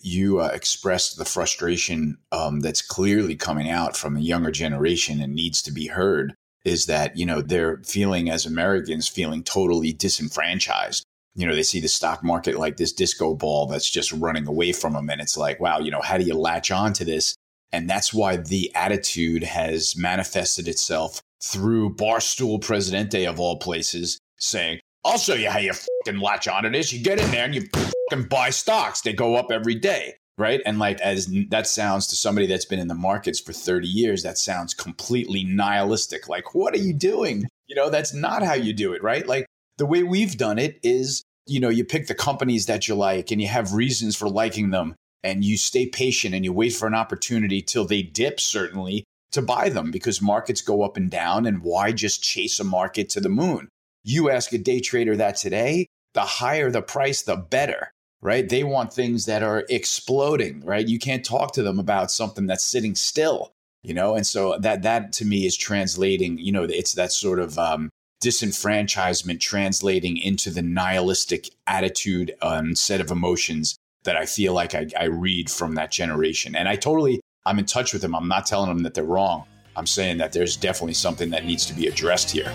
You expressed the frustration that's clearly coming out from the younger generation and needs to be heard, is that, you know, they're feeling, as Americans, feeling totally disenfranchised. You know, they see the stock market like this disco ball that's just running away from them. And it's like, wow, you know, how do you latch on to this? And that's why the attitude has manifested itself through Barstool Presidente, of all places, saying, I'll show you how you fucking latch on to this. You get in there and you fucking buy stocks. They go up every day, right? And like, as that sounds to somebody that's been in the markets for 30 years, that sounds completely nihilistic. Like, what are you doing? You know, that's not how you do it, right? Like, the way we've done it is, you know, you pick the companies that you like and you have reasons for liking them, and you stay patient and you wait for an opportunity till they dip, certainly, to buy them, because markets go up and down, and why just chase a market to the moon? You ask a day trader that today, the higher the price, the better, right? They want things that are exploding, right? You can't talk to them about something that's sitting still, you know? And so that to me is translating, you know, it's that sort of disenfranchisement translating into the nihilistic attitude and set of emotions that I feel like I read from that generation. And I'm in touch with them. I'm not telling them that they're wrong. I'm saying that there's definitely something that needs to be addressed here.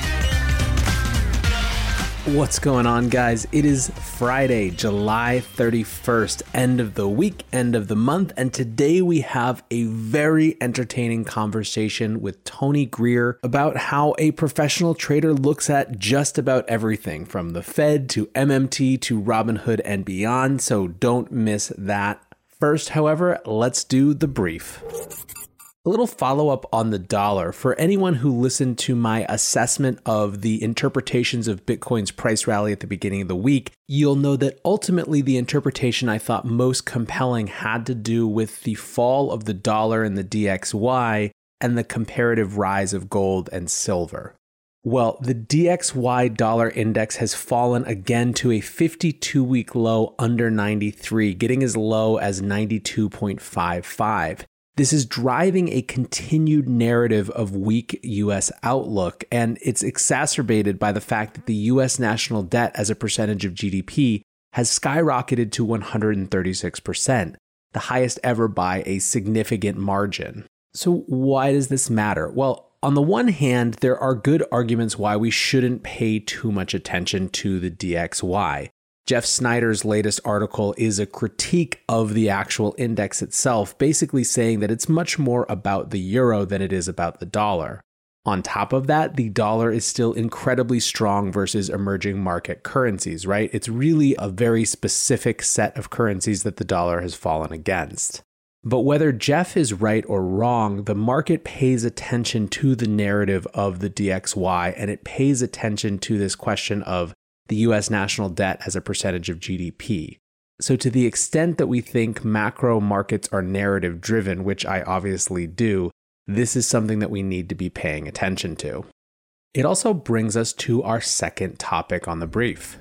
What's going on, guys? It is Friday, July 31st, end of the week, end of the month, and today we have a very entertaining conversation with Tony Greer about how a professional trader looks at just about everything from the Fed to MMT to Robinhood and beyond, so don't miss that. First, however, let's do the brief. A little follow-up on the dollar. For anyone who listened to my assessment of the interpretations of Bitcoin's price rally at the beginning of the week, you'll know that ultimately the interpretation I thought most compelling had to do with the fall of the dollar and the DXY and the comparative rise of gold and silver. Well, the DXY dollar index has fallen again to a 52-week low under 93, getting as low as 92.55. This is driving a continued narrative of weak U.S. outlook, and it's exacerbated by the fact that the U.S. national debt as a percentage of GDP has skyrocketed to 136%, the highest ever by a significant margin. So why does this matter? Well, on the one hand, there are good arguments why we shouldn't pay too much attention to the DXY. Jeff Snyder's latest article is a critique of the actual index itself, basically saying that it's much more about the euro than it is about the dollar. On top of that, the dollar is still incredibly strong versus emerging market currencies, right? It's really a very specific set of currencies that the dollar has fallen against. But whether Jeff is right or wrong, the market pays attention to the narrative of the DXY, and it pays attention to this question of the U.S. national debt as a percentage of GDP. So to the extent that we think macro markets are narrative driven, which I obviously do, this is something that we need to be paying attention to. It also brings us to our second topic on the brief.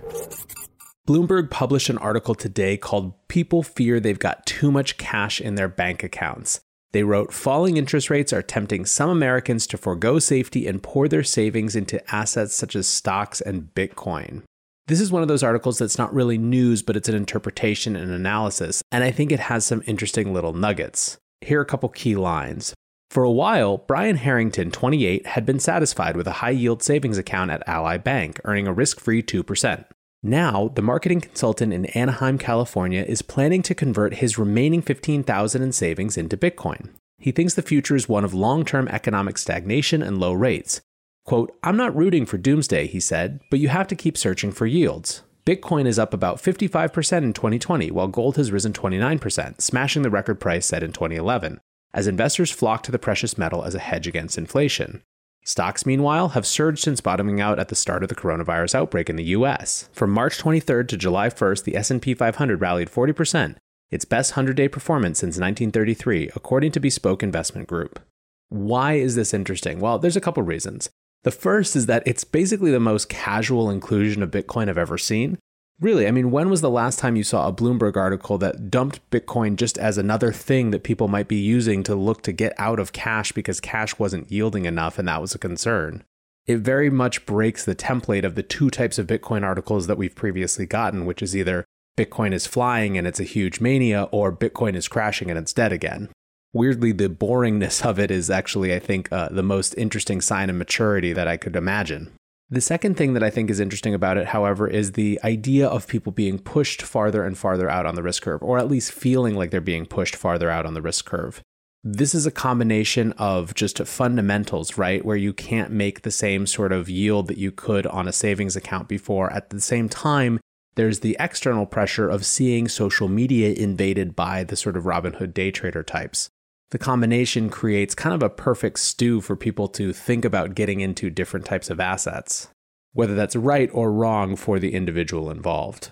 Bloomberg published an article today called "People Fear They've Got Too Much Cash in Their Bank Accounts." They wrote, falling interest rates are tempting some Americans to forego safety and pour their savings into assets such as stocks and Bitcoin. This is one of those articles that's not really news, but it's an interpretation and analysis, and I think it has some interesting little nuggets. Here are a couple key lines. For a while, Brian Harrington, 28, had been satisfied with a high-yield savings account at Ally Bank, earning a risk-free 2%. Now, the marketing consultant in Anaheim, California, is planning to convert his remaining $15,000 in savings into Bitcoin. He thinks the future is one of long-term economic stagnation and low rates. Quote, I'm not rooting for doomsday, he said, but you have to keep searching for yields. Bitcoin is up about 55% in 2020, while gold has risen 29%, smashing the record price set in 2011, as investors flock to the precious metal as a hedge against inflation. Stocks, meanwhile, have surged since bottoming out at the start of the coronavirus outbreak in the U.S. From March 23rd to July 1st, the S&P 500 rallied 40%, its best 100-day performance since 1933, according to Bespoke Investment Group. Why is this interesting? Well, there's a couple reasons. The first is that it's basically the most casual inclusion of Bitcoin I've ever seen. Really, I mean, when was the last time you saw a Bloomberg article that dumped Bitcoin just as another thing that people might be using to look to get out of cash because cash wasn't yielding enough and that was a concern? It very much breaks the template of the two types of Bitcoin articles that we've previously gotten, which is either Bitcoin is flying and it's a huge mania, or Bitcoin is crashing and it's dead again. Weirdly, the boringness of it is actually, I think, the most interesting sign of maturity that I could imagine. The second thing that I think is interesting about it, however, is the idea of people being pushed farther and farther out on the risk curve, or at least feeling like they're being pushed farther out on the risk curve. This is a combination of just fundamentals, right, where you can't make the same sort of yield that you could on a savings account before. At the same time, there's the external pressure of seeing social media invaded by the sort of Robinhood day trader types. The combination creates kind of a perfect stew for people to think about getting into different types of assets, whether that's right or wrong for the individual involved.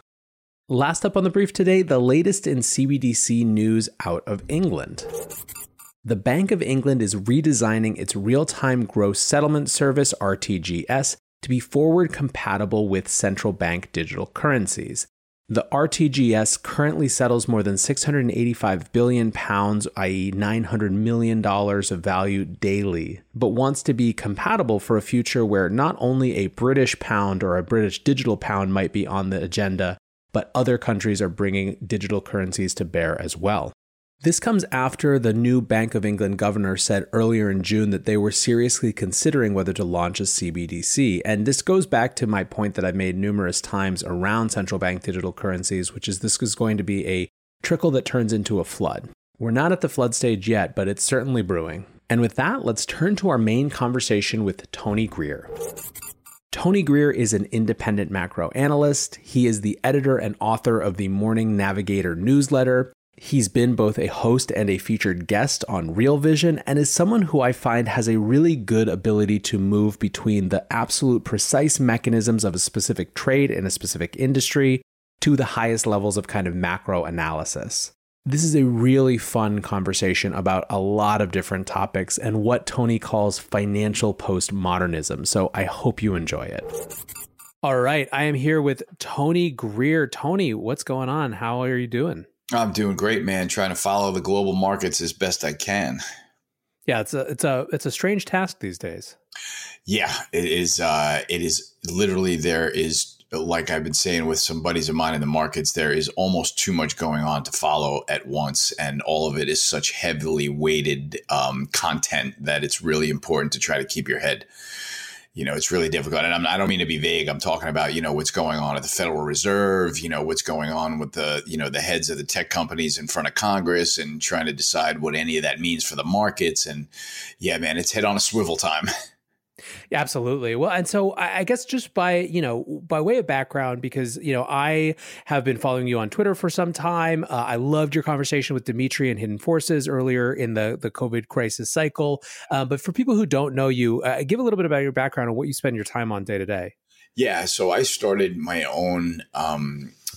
Last up on the brief today, the latest in CBDC news out of England. The Bank of England is redesigning its real-time gross settlement service, RTGS, to be forward compatible with central bank digital currencies. The RTGS currently settles more than 685 billion pounds, i.e. $900 million of value daily, but wants to be compatible for a future where not only a British pound or a British digital pound might be on the agenda, but other countries are bringing digital currencies to bear as well. This comes after the new Bank of England governor said earlier in June that they were seriously considering whether to launch a CBDC. And this goes back to my point that I've made numerous times around central bank digital currencies, which is this is going to be a trickle that turns into a flood. We're not at the flood stage yet, but it's certainly brewing. And with that, let's turn to our main conversation with Tony Greer. Tony Greer is an independent macro analyst. He is the editor and author of the Morning Navigator newsletter. He's been both a host and a featured guest on Real Vision, and is someone who I find has a really good ability to move between the absolute precise mechanisms of a specific trade in a specific industry to the highest levels of kind of macro analysis. This is a really fun conversation about a lot of different topics and what Tony calls financial postmodernism. So I hope you enjoy it. All right. I am here with Tony Greer. Tony, what's going on? How are you doing? I'm doing great, man. Trying to follow the global markets as best I can. Yeah, it's a strange task these days. Yeah, it is. It is literally, there is, like I've been saying with some buddies of mine in the markets, there is almost too much going on to follow at once, and all of it is such heavily weighted content that it's really important to try to keep your head. You know, it's really difficult. And I don't mean to be vague. I'm talking about, you know, what's going on at the Federal Reserve, you know, what's going on with the, you know, the heads of the tech companies in front of Congress, and trying to decide what any of that means for the markets. And yeah, man, it's head on a swivel time. Yeah, absolutely. Well, and so I guess just by way of background, because, you know, I have been following you on Twitter for some time. I loved your conversation with Dimitri and Hidden Forces earlier in the COVID crisis cycle. But for people who don't know you, give a little bit about your background and what you spend your time on day to day. Yeah. So I started my own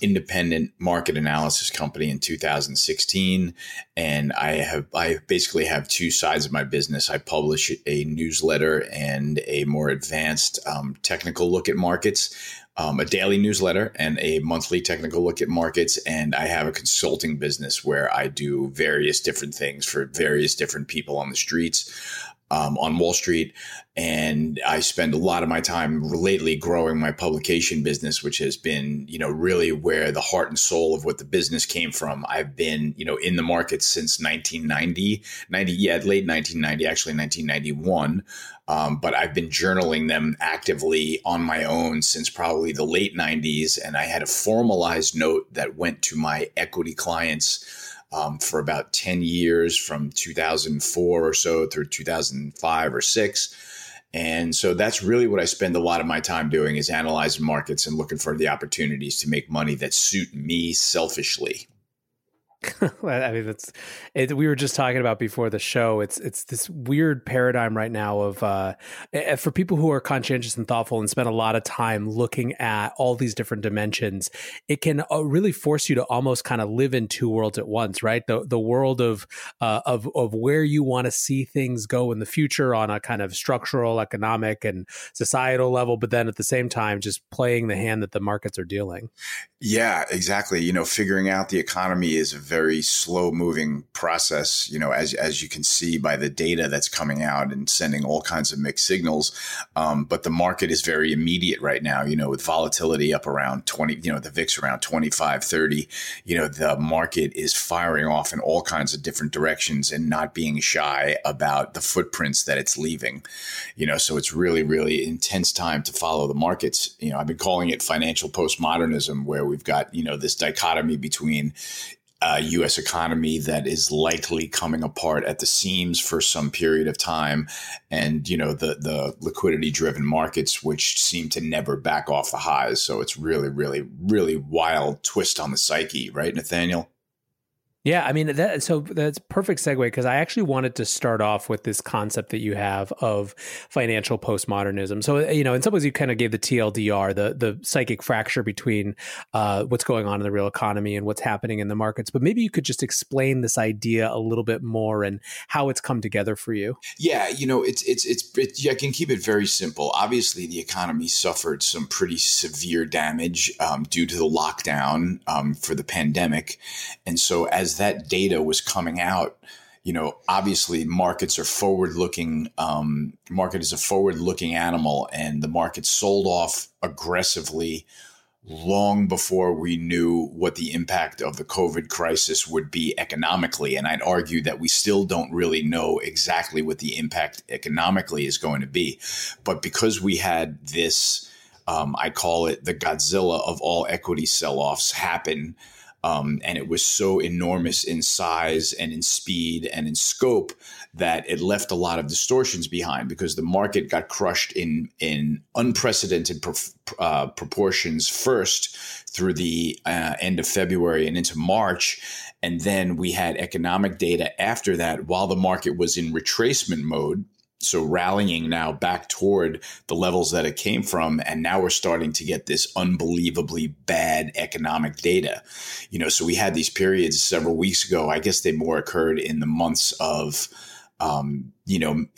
independent market analysis company in 2016, and I basically have two sides of my business. I publish a newsletter and a more advanced technical look at markets, a daily newsletter and a monthly technical look at markets. And I have a consulting business where I do various different things for various different people on the streets. On Wall Street, and I spend a lot of my time lately growing my publication business, which has been, really where the heart and soul of what the business came from. I've been, in the market since 1991. But I've been journaling them actively on my own since probably the late 90s. And I had a formalized note that went to my equity clients for about 10 years from 2004 or so through 2005 or six. And so that's really what I spend a lot of my time doing, is analyzing markets and looking for the opportunities to make money that suit me selfishly. I mean, we were just talking about before the show, it's this weird paradigm right now of, for people who are conscientious and thoughtful and spend a lot of time looking at all these different dimensions, it can really force you to almost kind of live in two worlds at once, right? The world of where you want to see things go in the future on a kind of structural, economic and societal level, but then at the same time, just playing the hand that the markets are dealing. Yeah, exactly. Figuring out the economy is a very slow moving process, as you can see by the data that's coming out and sending all kinds of mixed signals. But the market is very immediate right now, with volatility up around 20, the VIX around 25, 30, the market is firing off in all kinds of different directions and not being shy about the footprints that it's leaving. So it's really, really intense time to follow the markets. I've been calling it financial postmodernism, where we've got, this dichotomy between U.S. economy that is likely coming apart at the seams for some period of time, and the liquidity-driven markets, which seem to never back off the highs. So it's really, really, really wild twist on the psyche, right, Nathaniel? Yeah, I mean, so that's perfect segue, because I actually wanted to start off with this concept that you have of financial postmodernism. So, in some ways you kind of gave the TLDR, the psychic fracture between what's going on in the real economy and what's happening in the markets. But maybe you could just explain this idea a little bit more and how it's come together for you. Yeah, I can keep it very simple. Obviously, the economy suffered some pretty severe damage due to the lockdown for the pandemic. And so as that data was coming out, obviously markets are forward-looking. Market is a forward-looking animal, and the market sold off aggressively long before we knew what the impact of the COVID crisis would be economically. And I'd argue that we still don't really know exactly what the impact economically is going to be. But because we had this, I call it the Godzilla of all equity sell-offs happen, and it was so enormous in size and in speed and in scope that it left a lot of distortions behind, because the market got crushed in unprecedented proportions first through the end of February and into March. And then we had economic data after that while the market was in retracement mode. So rallying now back toward the levels that it came from. And now we're starting to get this unbelievably bad economic data. So we had these periods several weeks ago. I guess they more occurred in the months of,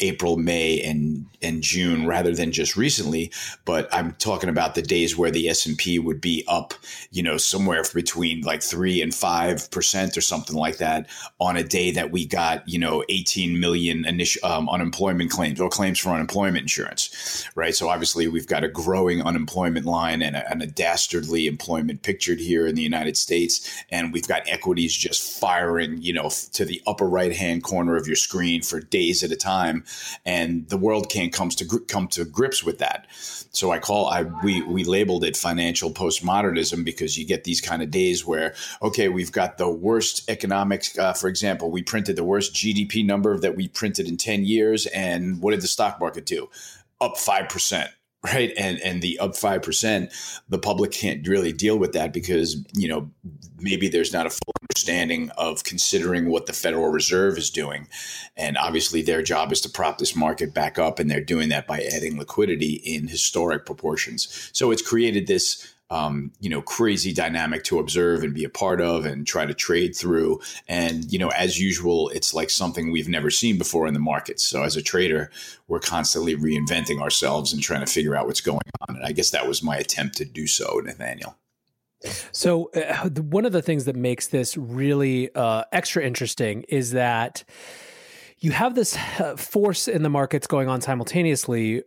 April, May, and June, rather than just recently. But I'm talking about the days where the S&P would be up, somewhere between like 3% and 5% or something like that, on a day that we got, 18 million initial unemployment claims or claims for unemployment insurance, right? So obviously we've got a growing unemployment line and a dastardly employment pictured here in the United States, and we've got equities just firing, to the upper right-hand corner of your screen for days at a time, and the world can't come to grips with that. So we labeled it financial postmodernism, because you get these kind of days where, okay, we've got the worst economics. For example, we printed the worst GDP number that we printed in 10 years. And what did the stock market do? Up 5%. Right. And the up 5%, the public can't really deal with that, because, maybe there's not a full understanding of considering what the Federal Reserve is doing. And obviously their job is to prop this market back up, and they're doing that by adding liquidity in historic proportions. So it's created this crazy dynamic to observe and be a part of and try to trade through. And, as usual, it's like something we've never seen before in the markets. So as a trader, we're constantly reinventing ourselves and trying to figure out what's going on. And I guess that was my attempt to do so, Nathaniel. So one of the things that makes this really extra interesting is that you have this force in the markets going on simultaneously,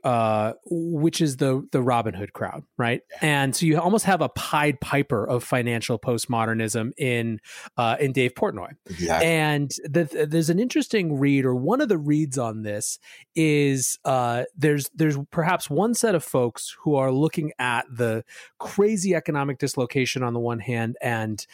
which is the Robinhood crowd, right? Yeah. And so you almost have a Pied Piper of financial postmodernism in Dave Portnoy. Exactly. And there's an interesting read, or one of the reads on this is there's perhaps one set of folks who are looking at the crazy economic dislocation on the one hand and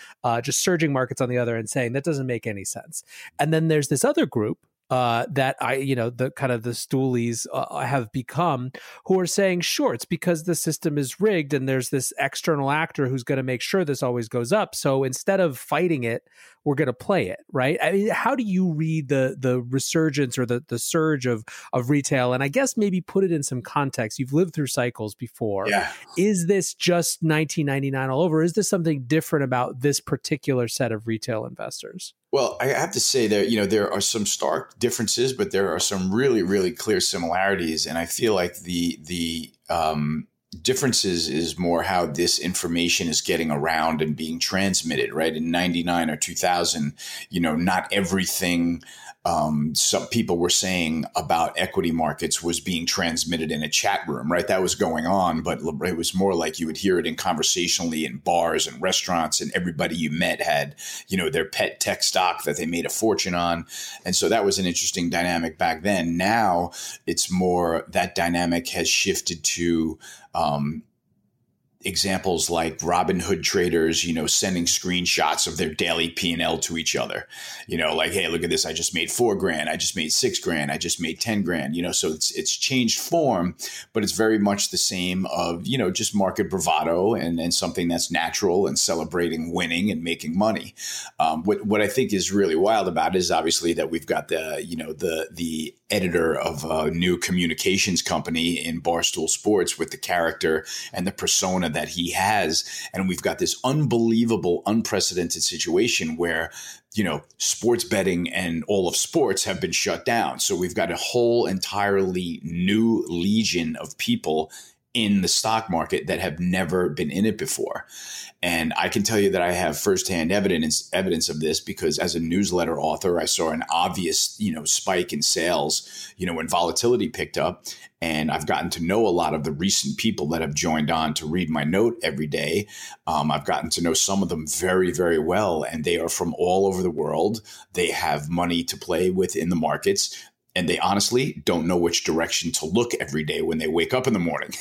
just surging markets on the other and saying that doesn't make any sense. And then there's this other group that the stoolies have become, who are saying, sure, it's because the system is rigged and there's this external actor who's going to make sure this always goes up. So instead of fighting it, we're going to play it, right? I mean, how do you read the resurgence or the surge of retail? And I guess maybe put it in some context. You've lived through cycles before. Yeah. Is this just 1999 all over? Is this something different about this particular set of retail investors? Well, I have to say that, there are some stark differences, but there are some really, really clear similarities. And I feel like the differences is more how this information is getting around and being transmitted, right? In 99 or 2000, not everything some people were saying about equity markets was being transmitted in a chat room, right? That was going on, but it was more like you would hear it in conversationally in bars and restaurants, and everybody you met had, their pet tech stock that they made a fortune on. And so that was an interesting dynamic back then. Now it's more that dynamic has shifted to, examples like Robinhood traders, sending screenshots of their daily P&L to each other, like, hey, look at this. I just made $4,000. I just made $6,000. I just made $10,000, so it's changed form, but it's very much the same of, just market bravado and something that's natural and celebrating winning and making money. What I think is really wild about it is obviously that we've got the editor of a new communications company in Barstool Sports with the character and the persona that he has. And we've got this unbelievable, unprecedented situation where, sports betting and all of sports have been shut down. So we've got a whole entirely new legion of people in the stock market that have never been in it before. And I can tell you that I have firsthand evidence of this, because as a newsletter author, I saw an obvious, spike in sales, when volatility picked up. And I've gotten to know a lot of the recent people that have joined on to read my note every day. I've gotten to know some of them very, very well, and they are from all over the world. They have money to play with in the markets. And they honestly don't know which direction to look every day when they wake up in the morning,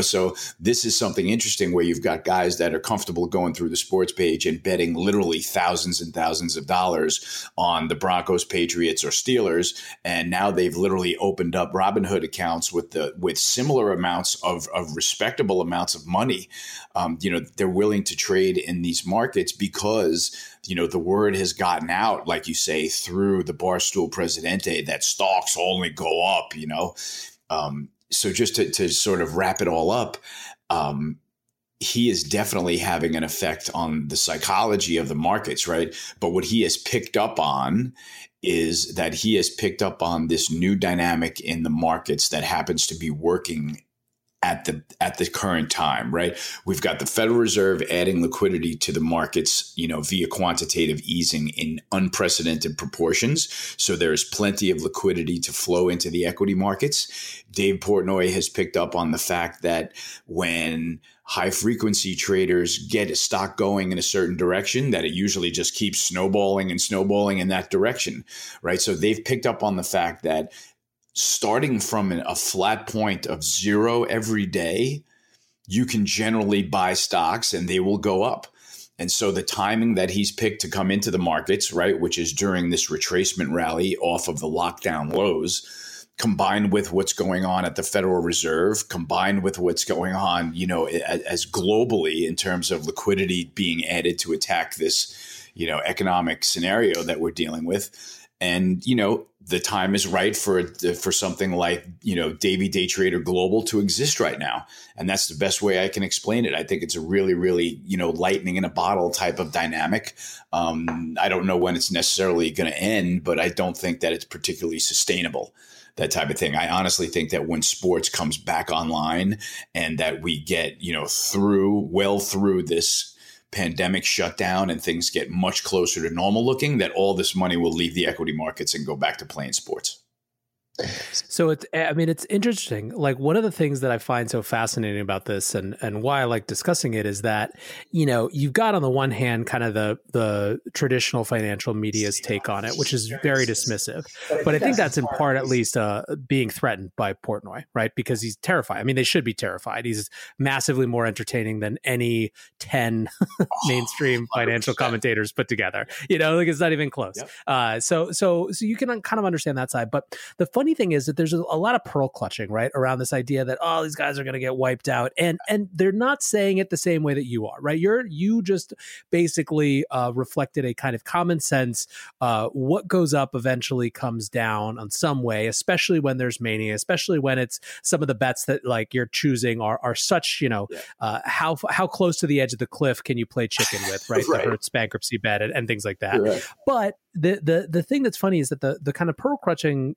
So this is something interesting where you've got guys that are comfortable going through the sports page and betting literally thousands and thousands of dollars on the Broncos, Patriots, or Steelers, and now they've literally opened up Robinhood accounts with similar amounts of respectable amounts of money. They're willing to trade in these markets because the word has gotten out, like you say, through the Barstool Presidente that stocks only go up, So just to sort of wrap it all up, he is definitely having an effect on the psychology of the markets, right? But what he has picked up on is that he has picked up on this new dynamic in the markets that happens to be working at the current time, right? We've got the Federal Reserve adding liquidity to the markets, via quantitative easing in unprecedented proportions. So there is plenty of liquidity to flow into the equity markets. Dave Portnoy has picked up on the fact that when high frequency traders get a stock going in a certain direction, that it usually just keeps snowballing in that direction, right? So they've picked up on the fact that starting from a flat point of zero every day, you can generally buy stocks and they will go up. And so the timing that he's picked to come into the markets, right, which is during this retracement rally off of the lockdown lows, combined with what's going on at the Federal Reserve, combined with what's going on, as globally in terms of liquidity being added to attack this, economic scenario that we're dealing with, And, you know, the time is right for something like, you know, Davey Day Trader Global to exist right now. And that's the best way I can explain it. I think it's a really, really, you know, lightning in a bottle type of dynamic. I don't know when it's necessarily going to end, but I don't think that it's particularly sustainable, that type of thing. I honestly think that when sports comes back online and that we get, you know, through this pandemic shutdown and things get much closer to normal looking, that all this money will leave the equity markets and go back to playing sports. So it's interesting. Like, one of the things that I find so fascinating about this and why I like discussing it is that, you know, you've got on the one hand kind of the traditional financial media's take on it, which is very dismissive. But I think that's in part at least being threatened by Portnoy, right? Because he's terrified. I mean, they should be terrified. He's massively more entertaining than any 10 mainstream financial commentators put together. You know, like, it's not even close. Yep. So you can kind of understand that side. But the funny thing is that there's a lot of pearl clutching, right, around this idea that, oh, these guys are going to get wiped out, and they're not saying it the same way that you are, right? You just basically reflected a kind of common sense. What goes up eventually comes down in some way, especially when there's mania, especially when it's some of the bets that like you're choosing are such, you know, how close to the edge of the cliff can you play chicken with, right? Right. The Hertz bankruptcy bet and things like that, right. But the thing that's funny is that the kind of pearl clutching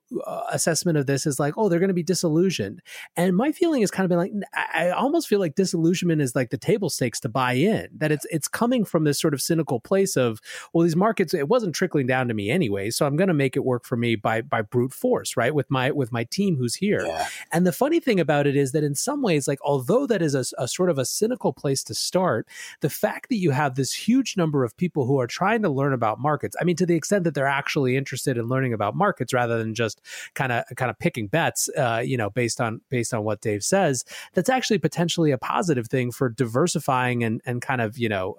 assessment of this is like, oh, they're going to be disillusioned. And my feeling is kind of been like, I almost feel like disillusionment is like the table stakes to buy in, that it's coming from this sort of cynical place of, well, these markets, it wasn't trickling down to me anyway, so I'm going to make it work for me by brute force, right? With my team who's here. Yeah. And the funny thing about it is that in some ways, like, although that is a sort of a cynical place to start, the fact that you have this huge number of people who are trying to learn about markets, I mean, to the extent that they're actually interested in learning about markets rather than just kind of picking bets, you know, based on what Dave says, that's actually potentially a positive thing for diversifying and kind of, you know,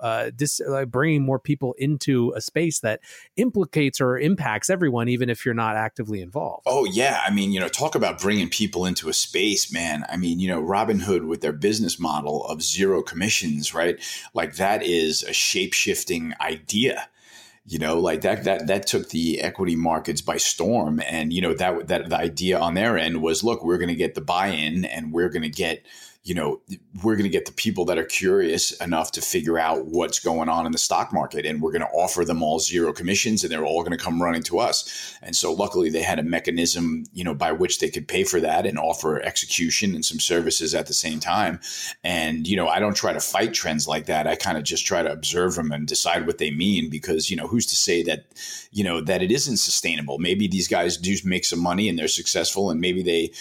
bringing more people into a space that implicates or impacts everyone, even if you're not actively involved. Oh yeah, I mean, you know, talk about bringing people into a space, man. I mean, you know, Robinhood with their business model of zero commissions, right? Like, that is a shape-shifting idea. You know, like that took the equity markets by storm. And, you know, that the idea on their end was, look, we're going to get the buy-in and we're going to get, you know, we're going to get the people that are curious enough to figure out what's going on in the stock market. And we're going to offer them all zero commissions and they're all going to come running to us. And so luckily they had a mechanism, you know, by which they could pay for that and offer execution and some services at the same time. And, you know, I don't try to fight trends like that. I kind of just try to observe them and decide what they mean, because, you know, who's to say that, you know, that it isn't sustainable. Maybe these guys do make some money and they're successful, and maybe they,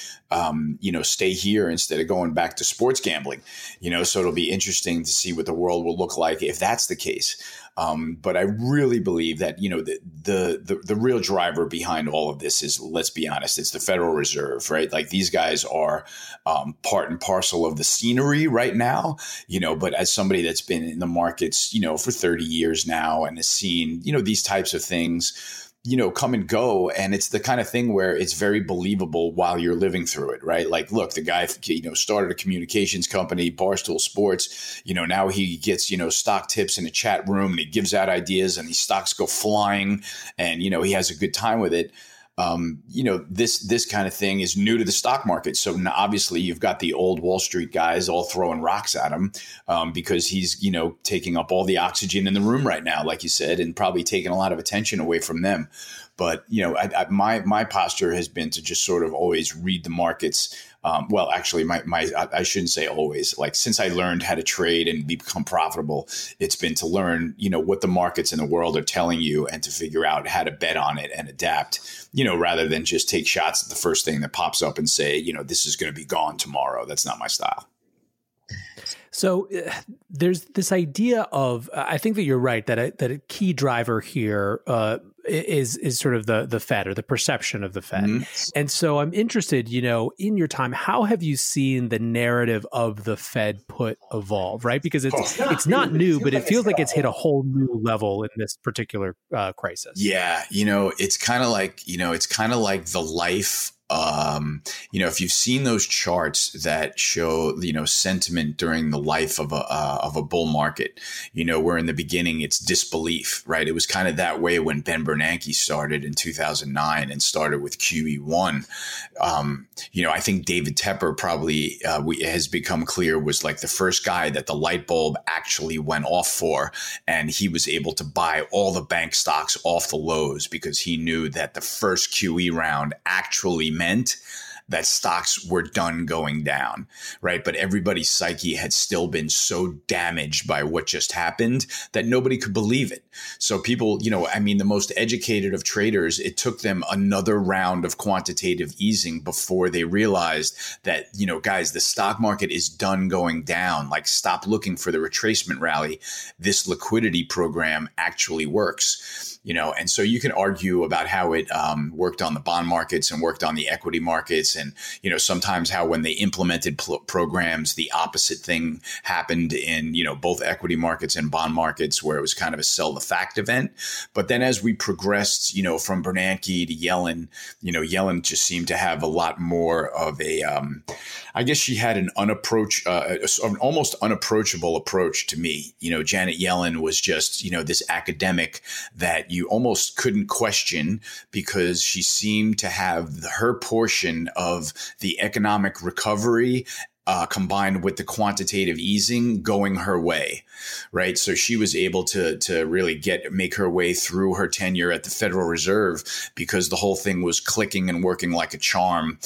you know, stay here instead of going back to sports gambling, you know, so it'll be interesting to see what the world will look like if that's the case. But I really believe that, you know, the real driver behind all of this is, let's be honest, it's the Federal Reserve, right? Like, these guys are part and parcel of the scenery right now, you know, but as somebody that's been in the markets, you know, for 30 years now and has seen, you know, these types of things, you know, come and go. And it's the kind of thing where it's very believable while you're living through it, right? Like, look, the guy, you know, started a communications company, Barstool Sports, you know, now he gets, you know, stock tips in a chat room and he gives out ideas and these stocks go flying and, you know, he has a good time with it. You know, this kind of thing is new to the stock market. So obviously you've got the old Wall Street guys all throwing rocks at him because he's, you know, taking up all the oxygen in the room right now, like you said, and probably taking a lot of attention away from them. But, you know, my posture has been to just sort of always read the markets. Well, actually, I shouldn't say always. Like, since I learned how to trade and become profitable, it's been to learn, you know, what the markets in the world are telling you and to figure out how to bet on it and adapt, you know, rather than just take shots at the first thing that pops up and say, you know, this is going to be gone tomorrow. That's not my style. So there's this idea of, I think that you're right, that a key driver here is sort of the Fed, or the perception of the Fed. Mm-hmm. And so I'm interested, you know, in your time, how have you seen the narrative of the Fed put evolve, right? Because it's not new, but it feels like it's hit a whole new level in this particular crisis. Yeah, you know, it's kind of like the life If you've seen those charts that show, sentiment during the life of a bull market, where in the beginning it's disbelief, right? It was kind of that way when Ben Bernanke started in 2009 and started with QE1. I think David Tepper probably has become clear was like the first guy that the light bulb actually went off for, and he was able to buy all the bank stocks off the lows because he knew that the first QE round actually meant that stocks were done going down, right? But everybody's psyche had still been so damaged by what just happened that nobody could believe it. So people, the most educated of traders, it took them another round of quantitative easing before they realized that, guys, the stock market is done going down. Like, stop looking for the retracement rally. This liquidity program actually works, and so you can argue about how it worked on the bond markets and worked on the equity markets. And, sometimes how when they implemented programs, the opposite thing happened in, both equity markets and bond markets, where it was kind of a sell the fact event. But then as we progressed, from Bernanke to Yellen, Yellen just seemed to have a lot more of a, I guess she had an almost unapproachable approach to me. Janet Yellen was just, this academic that you almost couldn't question because she seemed to have her portion of the economic recovery combined with the quantitative easing going her way, right? So she was able to really make her way through her tenure at the Federal Reserve because the whole thing was clicking and working like a charm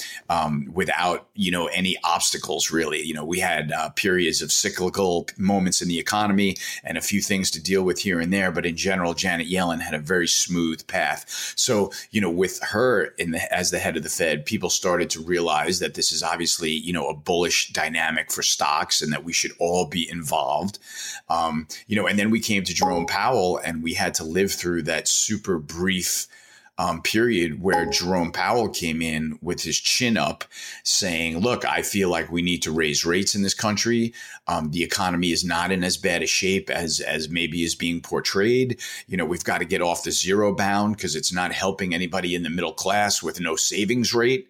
without, any obstacles really. We had periods of cyclical moments in the economy and a few things to deal with here and there. But in general, Janet Yellen had a very smooth path. So, with her as the head of the Fed, people started to realize that this is obviously, a bullish dynamic for stocks and that we should all be involved. And then we came to Jerome Powell and we had to live through that super brief period where Jerome Powell came in with his chin up saying, look, I feel like we need to raise rates in this country. The economy is not in as bad a shape as maybe is being portrayed. We've got to get off the zero bound because it's not helping anybody in the middle class with no savings rate.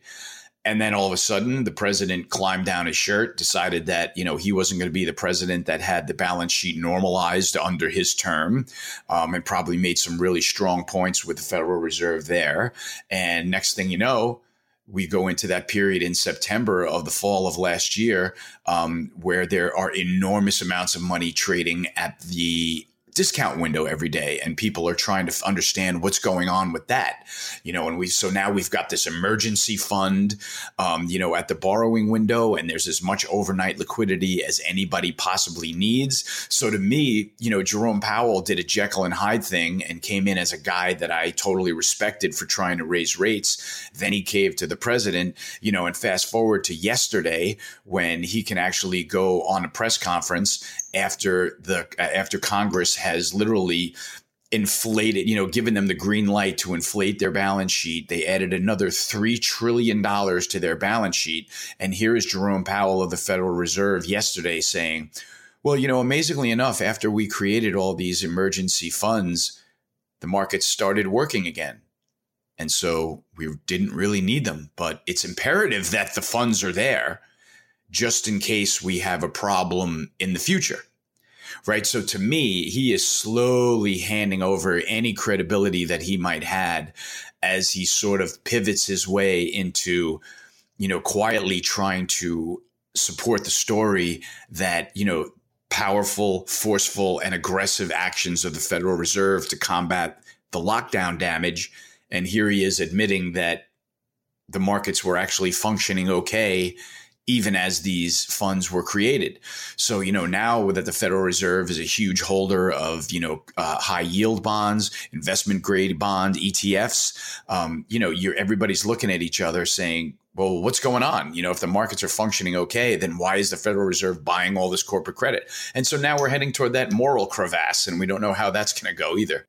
And then all of a sudden, the president climbed down his shirt, decided that, he wasn't going to be the president that had the balance sheet normalized under his term, and probably made some really strong points with the Federal Reserve there. And next thing you know, we go into that period in September of the fall of last year, where there are enormous amounts of money trading at the discount window every day, and people are trying to understand what's going on with that, and so now we've got this emergency fund, at the borrowing window, and there's as much overnight liquidity as anybody possibly needs. So to me, Jerome Powell did a Jekyll and Hyde thing and came in as a guy that I totally respected for trying to raise rates. Then he caved to the president, and fast forward to yesterday when he can actually go on a press conference after Congress has literally inflated, given them the green light to inflate their balance sheet. They added another $3 trillion to their balance sheet. And here is Jerome Powell of the Federal Reserve yesterday saying, well, amazingly enough, after we created all these emergency funds, the markets started working again. And so we didn't really need them, but it's imperative that the funds are there just in case we have a problem in the future. Right. So to me, he is slowly handing over any credibility that he might had as he sort of pivots his way into, quietly trying to support the story that, powerful, forceful, and aggressive actions of the Federal Reserve to combat the lockdown damage. And here he is admitting that the markets were actually functioning okay even as these funds were created. So, now that the Federal Reserve is a huge holder of, high yield bonds, investment grade bond ETFs, everybody's looking at each other saying, well, what's going on? If the markets are functioning okay, then why is the Federal Reserve buying all this corporate credit? And so now we're heading toward that moral crevasse, and we don't know how that's going to go either.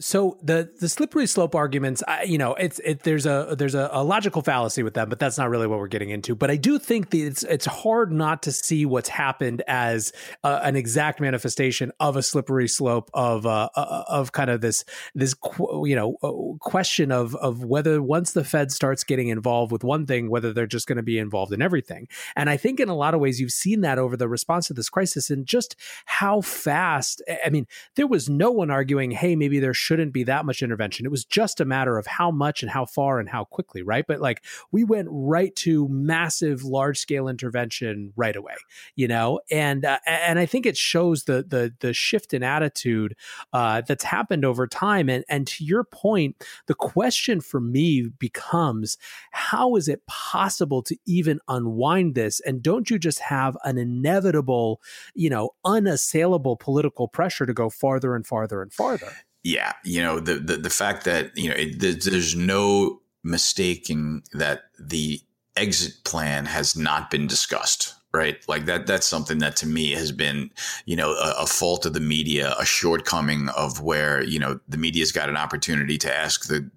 So the slippery slope arguments, there's a logical fallacy with them, but that's not really what we're getting into. But I do think that it's hard not to see what's happened as an exact manifestation of a slippery slope of kind of this question of whether once the Fed starts getting involved with one thing, whether they're just going to be involved in everything. And I think in a lot of ways you've seen that over the response to this crisis and just how fast. I mean, there was no one arguing, hey, maybe there shouldn't be that much intervention. It was just a matter of how much and how far and how quickly, right? But like we went right to massive, large-scale intervention right away, And I think it shows the shift in attitude that's happened over time. And to your point, the question for me becomes, how is it possible to even unwind this? And don't you just have an inevitable, unassailable political pressure to go farther and farther and farther? Yeah, the fact that there's no mistaking that the exit plan has not been discussed, right? Like that's something that to me has been a fault of the media, a shortcoming of where the media's got an opportunity to ask the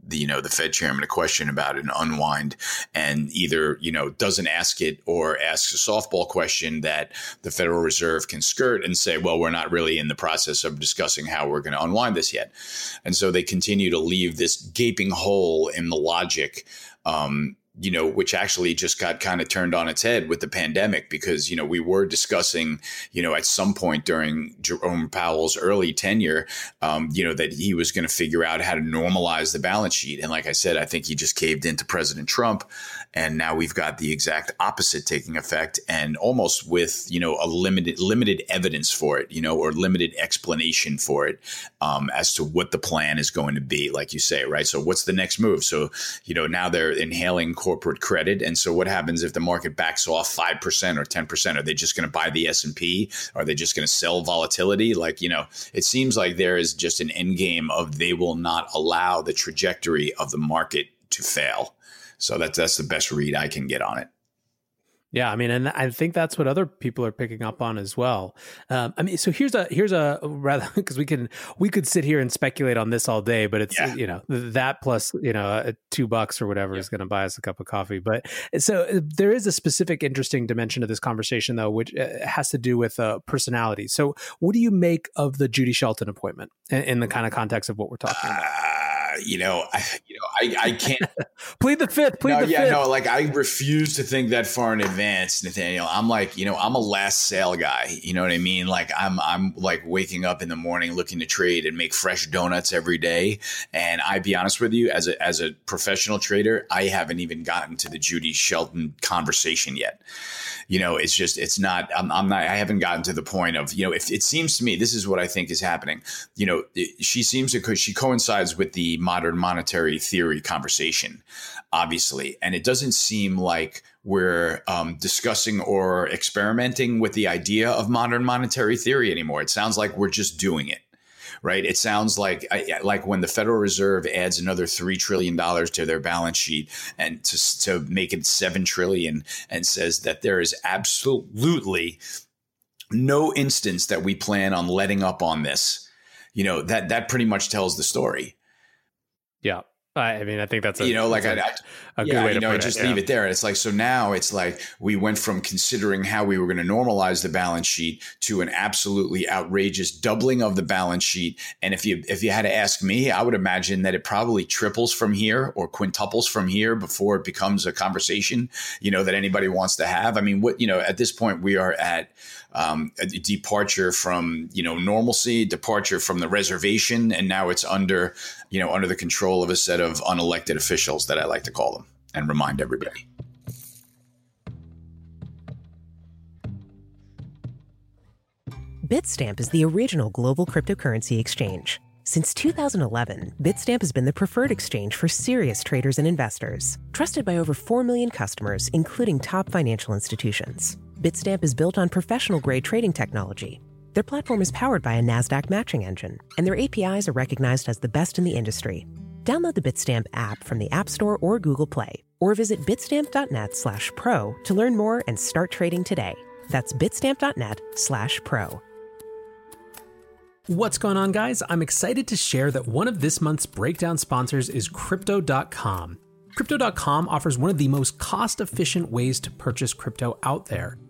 Fed chairman a question about an unwind, and either doesn't ask it or asks a softball question that the Federal Reserve can skirt and say, well, we're not really in the process of discussing how we're going to unwind this yet. And so they continue to leave this gaping hole in the logic, which actually just got kind of turned on its head with the pandemic, because, we were discussing, at some point during Jerome Powell's early tenure, that he was going to figure out how to normalize the balance sheet. And like I said, I think he just caved into President Trump. And now we've got the exact opposite taking effect, and almost with, a limited evidence for it, or limited explanation for it, as to what the plan is going to be, like you say, right? So what's the next move? So, now they're inhaling corporate credit. And so what happens if the market backs off 5% or 10%? Are they just going to buy the S&P? Are they just going to sell volatility? Like, it seems like there is just an end game of they will not allow the trajectory of the market to fail. So that's the best read I can get on it. Yeah, and I think that's what other people are picking up on as well. So here's a rather, because we could sit here and speculate on this all day, but it's that plus $2 or whatever is going to buy us a cup of coffee. But so there is a specific interesting dimension to this conversation though, which has to do with personality. So what do you make of the Judy Shelton appointment in the kind of context of what we're talking about? I can't plead the fifth. Plead the fifth. I refuse to think that far in advance, Nathaniel. I'm like, I'm a last sale guy. You know what I mean? Like I'm like waking up in the morning looking to trade and make fresh donuts every day. And I be honest with you, as a professional trader, I haven't even gotten to the Judy Shelton conversation yet. I haven't gotten to the point of, if it seems to me, this is what I think is happening. She seems to, she coincides with the modern monetary theory conversation, obviously. And it doesn't seem like we're discussing or experimenting with the idea of modern monetary theory anymore. It sounds like we're just doing it. Right. It sounds like when the Federal Reserve adds another $3 trillion to their balance sheet and to make it $7 trillion and says that there is absolutely no instance that we plan on letting up on this. That pretty much tells the story. Yeah. I think that's a good way to put it. Leave it there. It's like, so now it's like we went from considering how we were going to normalize the balance sheet to an absolutely outrageous doubling of the balance sheet. And if you had to ask me, I would imagine that it probably triples from here or quintuples from here before it becomes a conversation, that anybody wants to have. At this point we are at a departure from, normalcy, departure from the reservation. And now it's under the control of a set of unelected officials that I like to call them and remind everybody. Bitstamp is the original global cryptocurrency exchange. Since 2011, Bitstamp has been the preferred exchange for serious traders and investors, trusted by over 4 million customers, including top financial institutions. Bitstamp is built on professional-grade trading technology. Their platform is powered by a NASDAQ matching engine, and their APIs are recognized as the best in the industry. Download the Bitstamp app from the App Store or Google Play, or visit bitstamp.net/pro to learn more and start trading today. That's bitstamp.net/pro. What's going on, guys? I'm excited to share that one of this month's Breakdown sponsors is Crypto.com. Crypto.com offers one of the most cost-efficient ways to purchase crypto out there,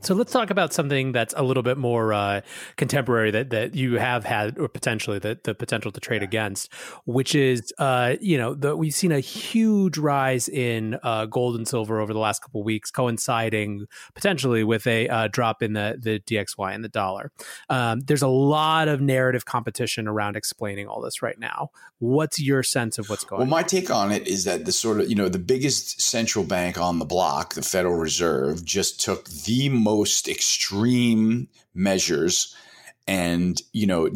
So let's talk about something that's a little bit more contemporary that you have had, or potentially the potential to trade against, which is, we've seen a huge rise in gold and silver over the last couple of weeks, coinciding potentially with a drop in the DXY and the dollar. There's a lot of narrative competition around explaining all this right now. What's your sense of what's going on? Well, my take on it is that the biggest central bank on the block, the Federal Reserve, just took the most extreme measures and,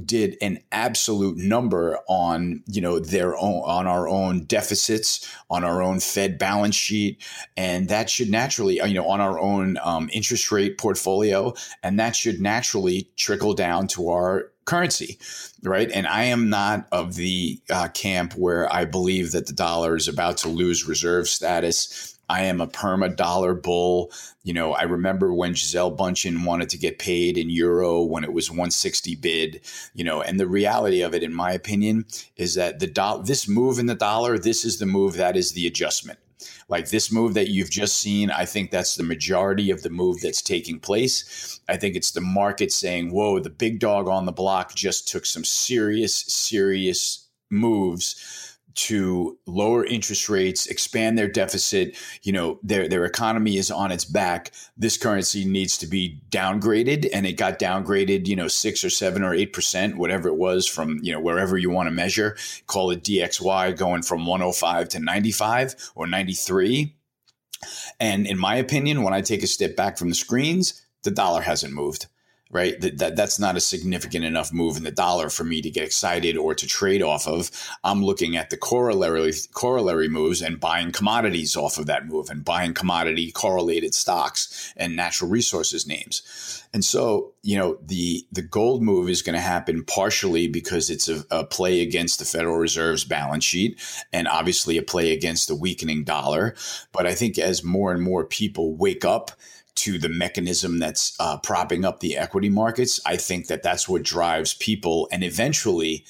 did an absolute number on, our own deficits, on our own Fed balance sheet. And that should naturally, on our own interest rate portfolio. And that should naturally trickle down to our currency. Right. And I am not of the camp where I believe that the dollar is about to lose reserve status. I am a perma-dollar bull. I remember when Gisele Bundchen wanted to get paid in euro when it was 160 bid, and the reality of it, in my opinion, is that this move in the dollar, this is the move that is the adjustment. Like this move that you've just seen, I think that's the majority of the move that's taking place. I think it's the market saying, whoa, the big dog on the block just took some serious, serious moves to lower interest rates, expand their deficit, their economy is on its back. This currency needs to be downgraded, and it got downgraded, 6 or 7 or 8%, whatever it was from, wherever you want to measure, call it DXY going from 105 to 95 or 93. And in my opinion, when I take a step back from the screens, the dollar hasn't moved. Right. That's not a significant enough move in the dollar for me to get excited or to trade off of. I'm looking at the corollary moves and buying commodities off of that move and buying commodity correlated stocks and natural resources names. And so, the gold move is going to happen partially because it's a play against the Federal Reserve's balance sheet and obviously a play against the weakening dollar. But I think as more and more people wake up to the mechanism that's propping up the equity markets, I think that's what drives people and eventually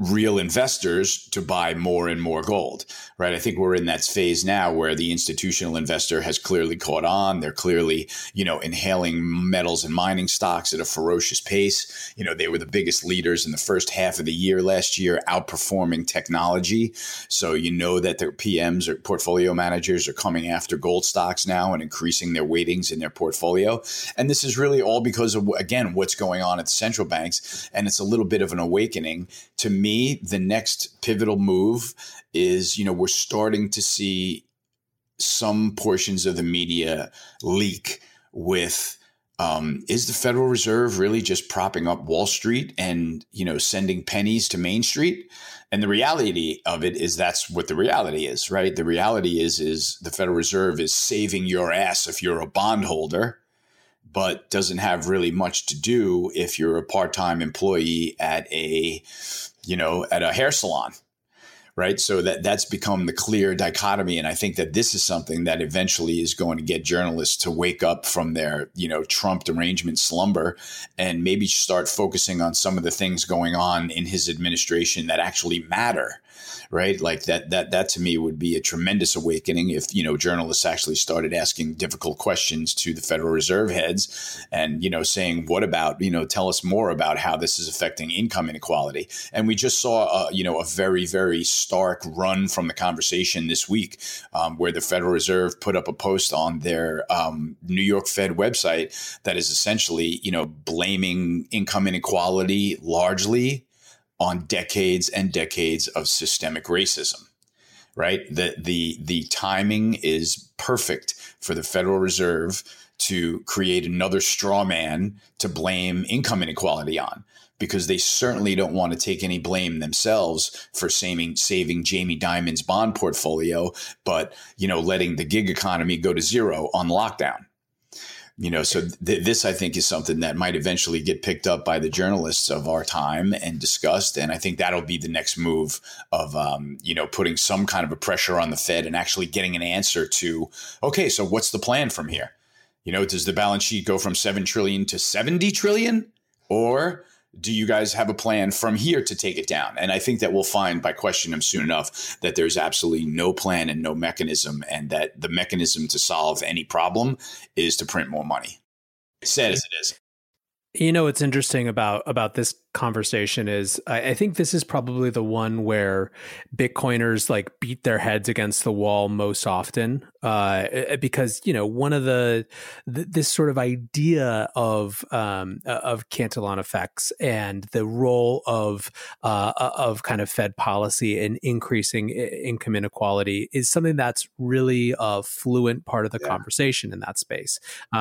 real investors to buy more and more gold, right? I think we're in that phase now where the institutional investor has clearly caught on. They're clearly, inhaling metals and mining stocks at a ferocious pace. They were the biggest leaders in the first half of the year last yeyear, outperforming technology. So that their PMs or portfolio managers are coming after gold stocks now and increasing their weightings in their portfolio. And this is really all because of, again, what's going on at the central banks. And it's a little bit of an awakening to me. The next pivotal move is, we're starting to see some portions of the media leak with, is the Federal Reserve really just propping up Wall Street and, sending pennies to Main Street? And the reality of it is that's what the reality is, right? The reality is the Federal Reserve is saving your ass if you're a bondholder, but doesn't have really much to do if you're a part-time employee at a hair salon, right? So that's become the clear dichotomy. And I think that this is something that eventually is going to get journalists to wake up from their, Trump derangement slumber and maybe start focusing on some of the things going on in his administration that actually matter, right? Like that to me would be a tremendous awakening if, journalists actually started asking difficult questions to the Federal Reserve heads and, saying, what about, tell us more about how this is affecting income inequality. And we just saw, a very, very stark run from the conversation this week, where the Federal Reserve put up a post on their New York Fed website that is essentially, blaming income inequality largely on decades and decades of systemic racism, right? The timing is perfect for the Federal Reserve to create another straw man to blame income inequality on, because they certainly don't want to take any blame themselves for saving Jamie Dimon's bond portfolio, but, you know, letting the gig economy go to zero on lockdown. You know, so this, I think, is something that might eventually get picked up by the journalists of our time and discussed. And I think that'll be the next move of, you know, putting some kind of a pressure on the Fed and actually getting an answer to, OK, so what's the plan from here? You know, does the balance sheet go from 7 trillion to 70 trillion? Or do you guys have a plan from here to take it down? And I think that we'll find by questioning them soon enough that there's absolutely no plan and no mechanism, and that the mechanism to solve any problem is to print more money. Sad as it is. You know, what's interesting about this conversation is I think this is probably the one where Bitcoiners like beat their heads against the wall most often, because, you know, one of this sort of idea of Cantillon effects and the role of kind of Fed policy in increasing income inequality is something that's really a fluent part of the conversation in that space.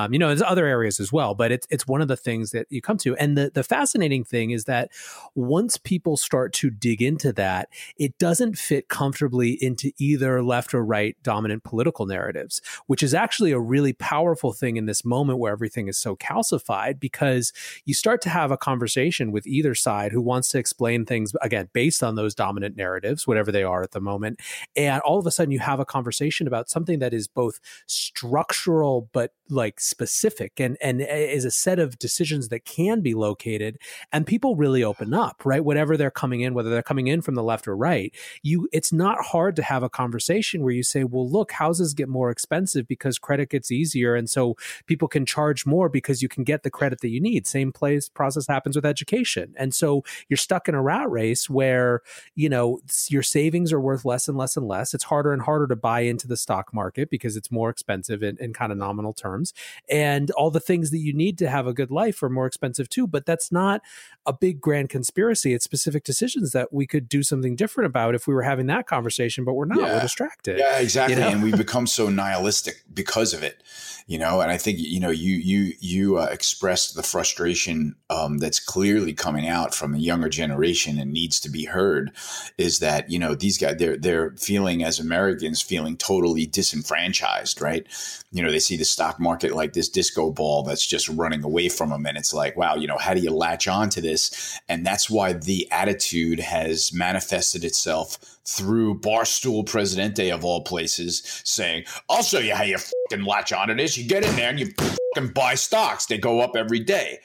You know, there's other areas as well, but it's one of the things that you come to. And the fascinating thing is that once people start to dig into that, it doesn't fit comfortably into either left or right dominant political narratives, which is actually a really powerful thing in this moment where everything is so calcified, because you start to have a conversation with either side who wants to explain things, again, based on those dominant narratives, whatever they are at the moment. And all of a sudden you have a conversation about something that is both structural, but like specific, and is a set of decisions that can be located. And people really open up, right? Whether they're coming in from the left or right, it's not hard to have a conversation where you say, well, look, houses get more expensive because credit gets easier. And so people can charge more because you can get the credit that you need. Same process happens with education. And so you're stuck in a rat race where, you know, your savings are worth less and less and less. It's harder and harder to buy into the stock market because it's more expensive in kind of nominal terms. And all the things that you need to have a good life are more expensive too. But that's not a big grand conspiracy. It's specific decisions that we could do something different about if we were having that conversation, but we're not. Yeah. We're distracted. Yeah, exactly. You know? And we become so nihilistic because of it, you know. And I think, you know, you expressed the frustration that's clearly coming out from a younger generation and needs to be heard. Is that, you know, these guys, they're feeling, as Americans, feeling totally disenfranchised, right? You know, they see the stock market like this disco ball that's just running away from them, and it's like, wow, you know, how do you latch on to this? And that's why the attitude has manifested itself through Barstool Presidente, of all places, saying, I'll show you how you fucking latch on to this. You get in there and you fucking buy stocks. They go up every day.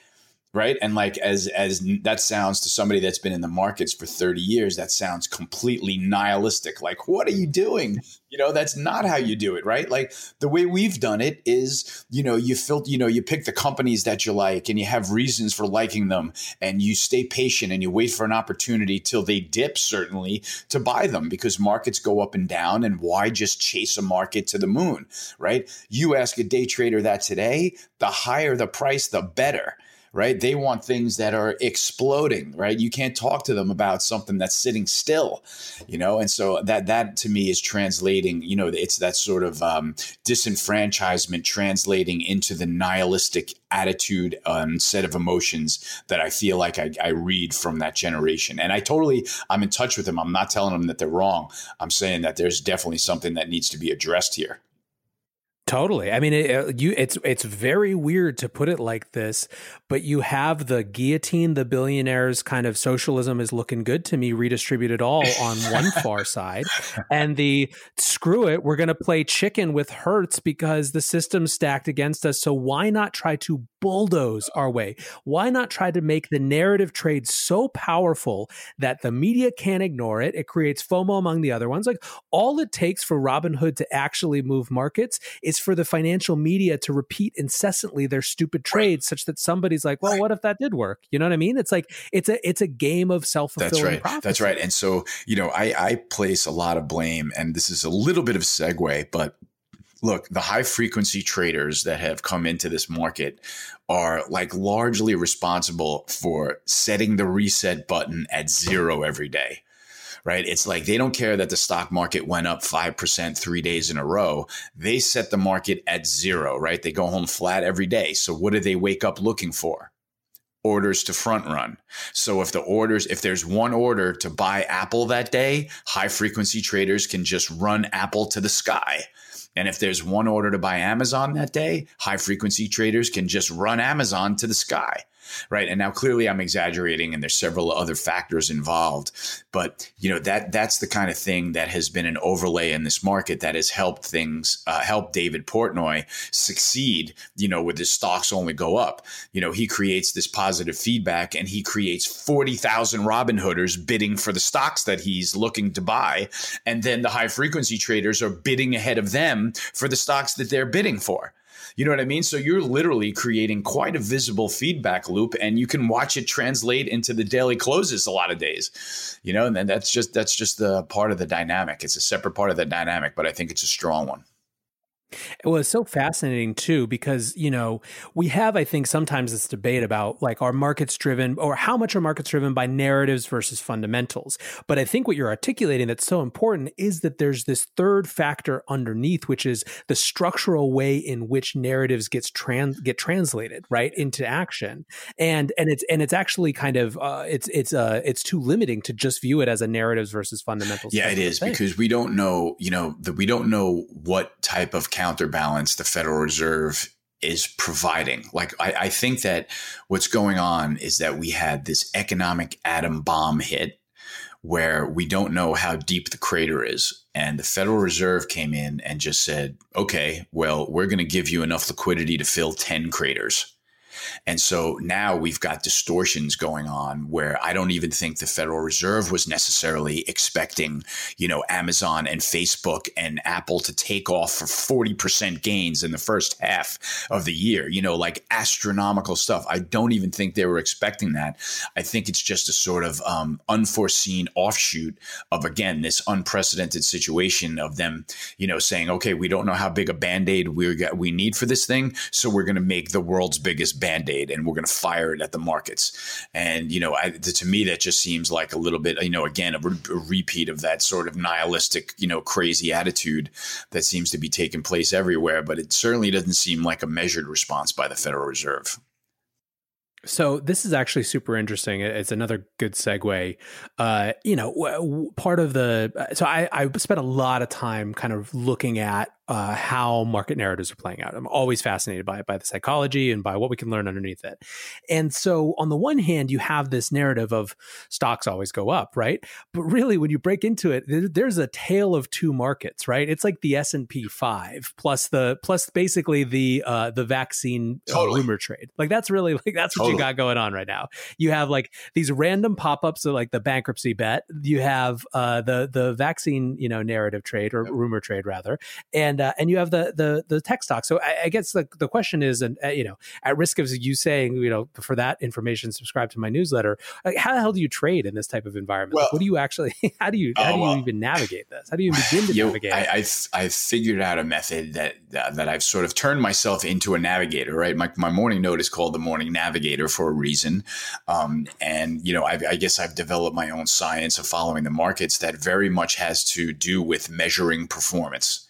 Right. And like, as that sounds to somebody that's been in the markets for 30 years, that sounds completely nihilistic. Like, what are you doing? You know, that's not how you do it. Right. Like, the way we've done it is, you know, you pick the companies that you like and you have reasons for liking them, and you stay patient and you wait for an opportunity till they dip, certainly, to buy them, because markets go up and down. And why just chase a market to the moon? Right. You ask a day trader that today, the higher the price, the better. Right. They want things that are exploding. Right. You can't talk to them about something that's sitting still, you know. And so that to me is translating, you know, it's that sort of disenfranchisement translating into the nihilistic attitude and set of emotions that I feel like I read from that generation. And I'm in touch with them. I'm not telling them that they're wrong. I'm saying that there's definitely something that needs to be addressed here. Totally. I mean, it's very weird to put it like this, but you have the guillotine, the billionaires kind of socialism is looking good to me, redistribute it all on one far side, and the screw it, we're going to play chicken with Hertz because the system's stacked against us. So why not try to bulldoze our way? Why not try to make the narrative trade so powerful that the media can't ignore it? It creates FOMO among the other ones. Like, all it takes for Robinhood to actually move markets is for the financial media to repeat incessantly their stupid trades, such that somebody's like, well, what if that did work? You know what I mean? It's like, it's a game of self-fulfilling prophecy. That's right. And so, you know, I place a lot of blame, and this is a little bit of a segue, but look, the high frequency traders that have come into this market are like largely responsible for setting the reset button at zero every day. right? It's like they don't care that the stock market went up 5% 3 days in a row. They set the market at zero, right? They go home flat every day. So what do they wake up looking for? Orders to front run. So if there's one order to buy Apple that day, high frequency traders can just run Apple to the sky. And if there's one order to buy Amazon that day, high frequency traders can just run Amazon to the sky. Right. And now clearly I'm exaggerating and there's several other factors involved. But, you know, that's the kind of thing that has been an overlay in this market that has helped things, help David Portnoy succeed, you know, with his stocks only go up. You know, he creates this positive feedback and he creates 40,000 Robinhooders bidding for the stocks that he's looking to buy. And then the high frequency traders are bidding ahead of them for the stocks that they're bidding for. You know what I mean? So you're literally creating quite a visible feedback loop and you can watch it translate into the daily closes a lot of days, you know, and then that's just the part of the dynamic. It's a separate part of the dynamic, but I think it's a strong one. Well, it's so fascinating too, because, you know, we have, I think, sometimes this debate about like are markets driven or how much are markets driven by narratives versus fundamentals. But I think what you're articulating that's so important is that there's this third factor underneath, which is the structural way in which narratives get translated right into action. And it's actually kind of it's too limiting to just view it as a narratives versus fundamentals. Yeah, it is thing. Because we don't know, you know, we don't know what type of counterbalance the Federal Reserve is providing. Like, I think that what's going on is that we had this economic atom bomb hit where we don't know how deep the crater is. And the Federal Reserve came in and just said, okay, well, we're going to give you enough liquidity to fill 10 craters. And so now we've got distortions going on where I don't even think the Federal Reserve was necessarily expecting, you know, Amazon and Facebook and Apple to take off for 40% gains in the first half of the year, you know, like astronomical stuff. I don't even think they were expecting that. I think it's just a sort of unforeseen offshoot of, again, this unprecedented situation of them, you know, saying, okay, we don't know how big a Band-Aid we need for this thing. So we're going to make the world's biggest Band-Aid and we're going to fire it at the markets. And, you know, to me, that just seems like a little bit, you know, again, a repeat of that sort of nihilistic, you know, crazy attitude that seems to be taking place everywhere. But it certainly doesn't seem like a measured response by the Federal Reserve. So this is actually super interesting. It's another good segue. You know, part of the, so I spent a lot of time kind of looking at how market narratives are playing out. I'm always fascinated by it, by the psychology and by what we can learn underneath it. And so on the one hand, you have this narrative of stocks always go up, right? But really, when you break into it, there's a tale of two markets, right? It's like the S&P 5 plus basically the vaccine rumor trade. Like that's really like that's what you got going on right now. You have like these random pop-ups of like the bankruptcy bet. You have the vaccine, you know, narrative trade or rumor trade rather, and you have the tech stock. So I guess the question is, and you know, at risk of you saying, you know, for that information, subscribe to my newsletter. Like, how the hell do you trade in this type of environment? Well, like, what do you actually? How do you even navigate this? How do you begin to navigate? I figured out a method that I've sort of turned myself into a navigator. Right, my morning note is called the Morning Navigator for a reason, and you know, I guess I've developed my own science of following the markets that very much has to do with measuring performance.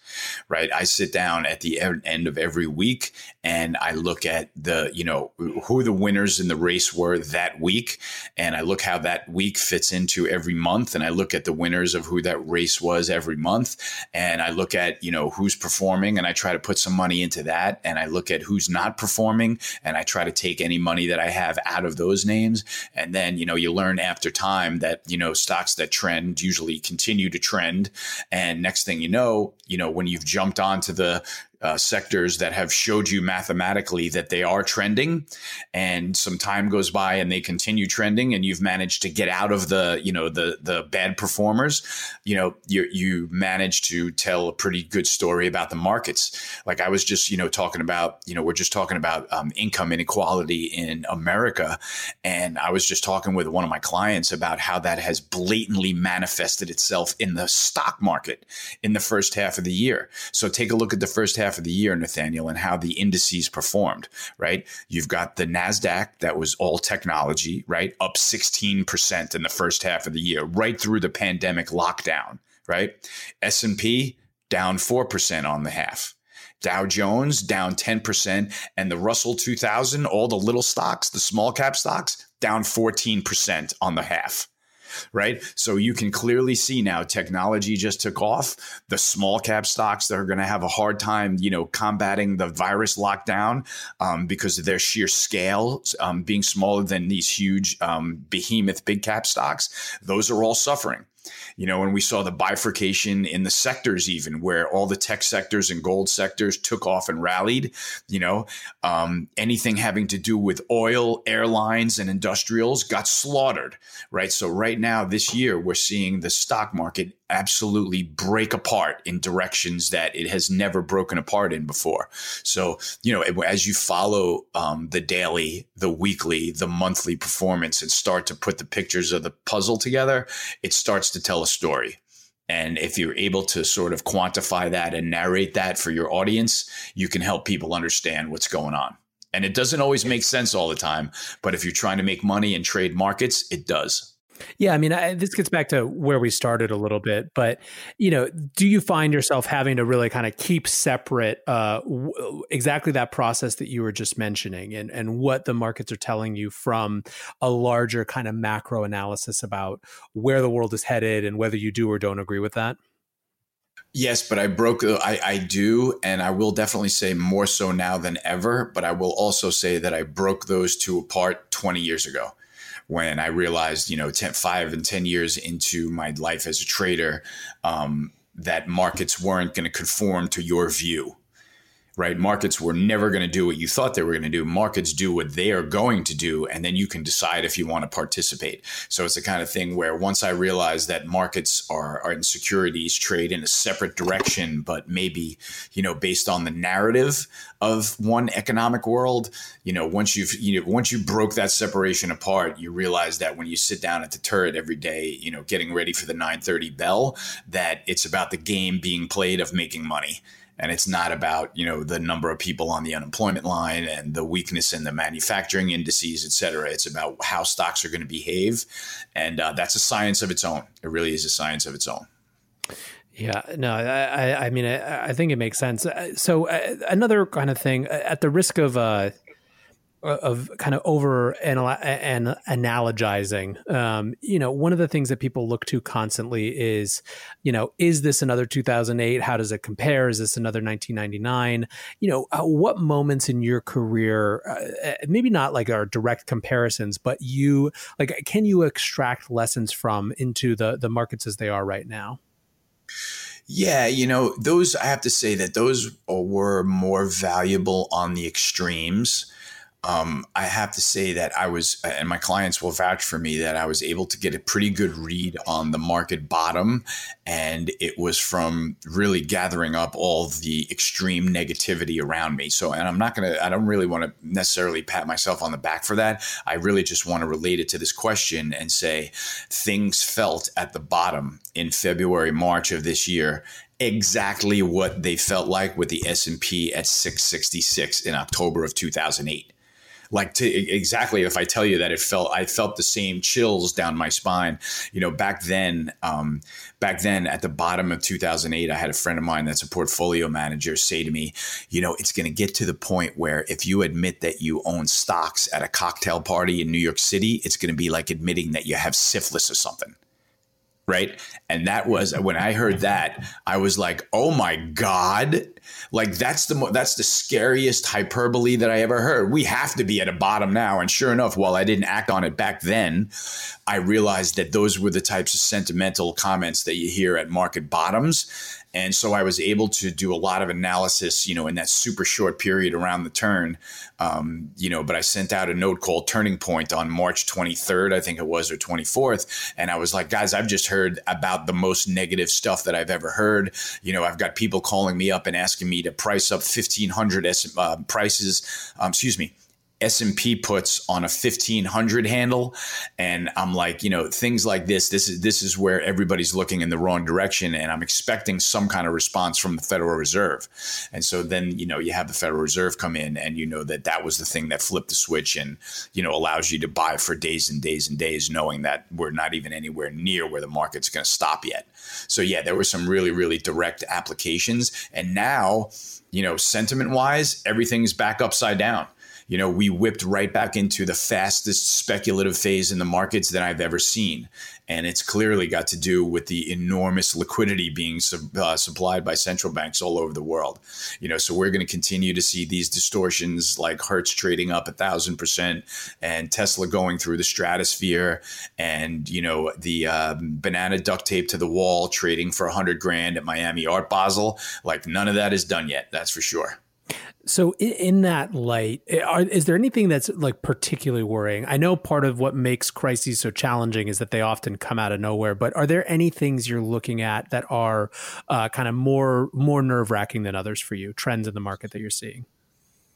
Right. I sit down at the end of every week and I look at the, you know, who the winners in the race were that week. And I look how that week fits into every month. And I look at the winners of who that race was every month. And I look at, you know, who's performing and I try to put some money into that. And I look at who's not performing and I try to take any money that I have out of those names. And then, you know, you learn after time that, you know, stocks that trend usually continue to trend. And next thing you know, when you've jumped onto the sectors that have showed you mathematically that they are trending and some time goes by and they continue trending and you've managed to get out of the, you know, the bad performers, you know, you manage to tell a pretty good story about the markets. Like I was just, you know, talking about, you know, we're just talking about income inequality in America. And I was just talking with one of my clients about how that has blatantly manifested itself in the stock market in the first half of the year. So take a look at the first half half of the year, Nathaniel, and how the indices performed, right? You've got the NASDAQ that was all technology, right? Up 16% in the first half of the year, right through the pandemic lockdown, right? S&P down 4% on the half. Dow Jones down 10%, and the Russell 2000, all the little stocks, the small cap stocks, down 14% on the half, right? So you can clearly see now technology just took off. The small cap stocks that are going to have a hard time, you know, combating the virus lockdown because of their sheer scale being smaller than these huge behemoth big cap stocks. Those are all suffering. You know, and we saw the bifurcation in the sectors, even where all the tech sectors and gold sectors took off and rallied, you know, anything having to do with oil, airlines and industrials got slaughtered. Right. So right now this year, we're seeing the stock market absolutely break apart in directions that it has never broken apart in before. So, you know, as you follow the daily, the weekly, the monthly performance and start to put the pictures of the puzzle together, it starts to tell a story. And if you're able to sort of quantify that and narrate that for your audience, you can help people understand what's going on. And it doesn't always make sense all the time, but if you're trying to make money and trade markets, it does. Yeah, I mean, this gets back to where we started a little bit, but, you know, do you find yourself having to really kind of keep separate exactly that process that you were just mentioning and what the markets are telling you from a larger kind of macro analysis about where the world is headed and whether you do or don't agree with that? Yes, but I do. And I will definitely say more so now than ever. But I will also say that I broke those two apart 20 years ago. When I realized, you know, 5 and 10 years into my life as a trader, that markets weren't going to conform to your view, right? Markets were never going to do what you thought they were going to do. Markets do what they are going to do, and then you can decide if you want to participate. So it's the kind of thing where once I realized that markets are in securities, trade in a separate direction, but maybe, you know, based on the narrative of one economic world, you know, once you broke that separation apart, you realize that when you sit down at the turret every day, you know, getting ready for the 9:30 bell, that it's about the game being played of making money. And it's not about, you know, the number of people on the unemployment line and the weakness in the manufacturing indices, et cetera. It's about how stocks are going to behave. And that's a science of its own. It really is a science of its own. Yeah, no, I mean, I think it makes sense. So another kind of thing, at the risk of kind of over and analogizing, you know, one of the things that people look to constantly is, you know, is this another 2008? How does it compare? Is this another 1999? You know, what moments in your career, maybe not like our direct comparisons, but you like, can you extract lessons from into the markets as they are right now? Yeah, you know, those, I have to say that those were more valuable on the extremes. I have to say that I was, and my clients will vouch for me, that I was able to get a pretty good read on the market bottom. And it was from really gathering up all the extreme negativity around me. So, and I don't really want to necessarily pat myself on the back for that. I really just want to relate it to this question and say things felt at the bottom in February, March of this year, exactly what they felt like with the S&P at 666 in October of 2008. Like exactly, if I tell you that I felt the same chills down my spine. You know, back then at the bottom of 2008, I had a friend of mine that's a portfolio manager say to me, you know, it's going to get to the point where if you admit that you own stocks at a cocktail party in New York City, it's going to be like admitting that you have syphilis or something. Right. And that was when I heard that, I was like, oh, my God, like that's the scariest hyperbole that I ever heard. We have to be at a bottom now. And sure enough, while I didn't act on it back then, I realized that those were the types of sentimental comments that you hear at market bottoms. And so I was able to do a lot of analysis, you know, in that super short period around the turn, you know, but I sent out a note called Turning Point on March 23rd, I think it was, or 24th. And I was like, guys, I've just heard about the most negative stuff that I've ever heard. You know, I've got people calling me up and asking me to price up 1,500 prices, S&P puts on a 1500 handle. And I'm like, you know, things like this, this is where everybody's looking in the wrong direction. And I'm expecting some kind of response from the Federal Reserve. And so then, you know, you have the Federal Reserve come in and you know that was the thing that flipped the switch and, you know, allows you to buy for days and days and days, knowing that we're not even anywhere near where the market's going to stop yet. So yeah, there were some really, really direct applications. And now, you know, sentiment wise, everything's back upside down. You know, we whipped right back into the fastest speculative phase in the markets that I've ever seen. And it's clearly got to do with the enormous liquidity being supplied by central banks all over the world. You know, so we're going to continue to see these distortions like Hertz trading up 1,000% and Tesla going through the stratosphere and, you know, the banana duct tape to the wall trading for $100,000 at Miami Art Basel. Like none of that is done yet. That's for sure. So in that light, is there anything that's like particularly worrying? I know part of what makes crises so challenging is that they often come out of nowhere, but are there any things you're looking at that are kind of more nerve-wracking than others for you, trends in the market that you're seeing?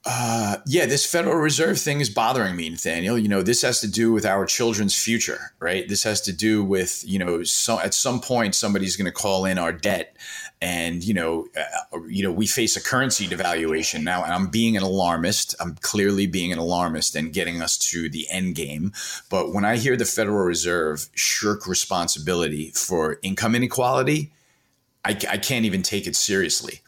Yeah, this Federal Reserve thing is bothering me, Nathaniel. You know, this has to do with our children's future, right? This has to do with, you know, at some point somebody's going to call in our debt, and you know, we face a currency devaluation now. And I'm being an alarmist. I'm clearly being an alarmist and getting us to the end game. But when I hear the Federal Reserve shirk responsibility for income inequality, I can't even take it seriously.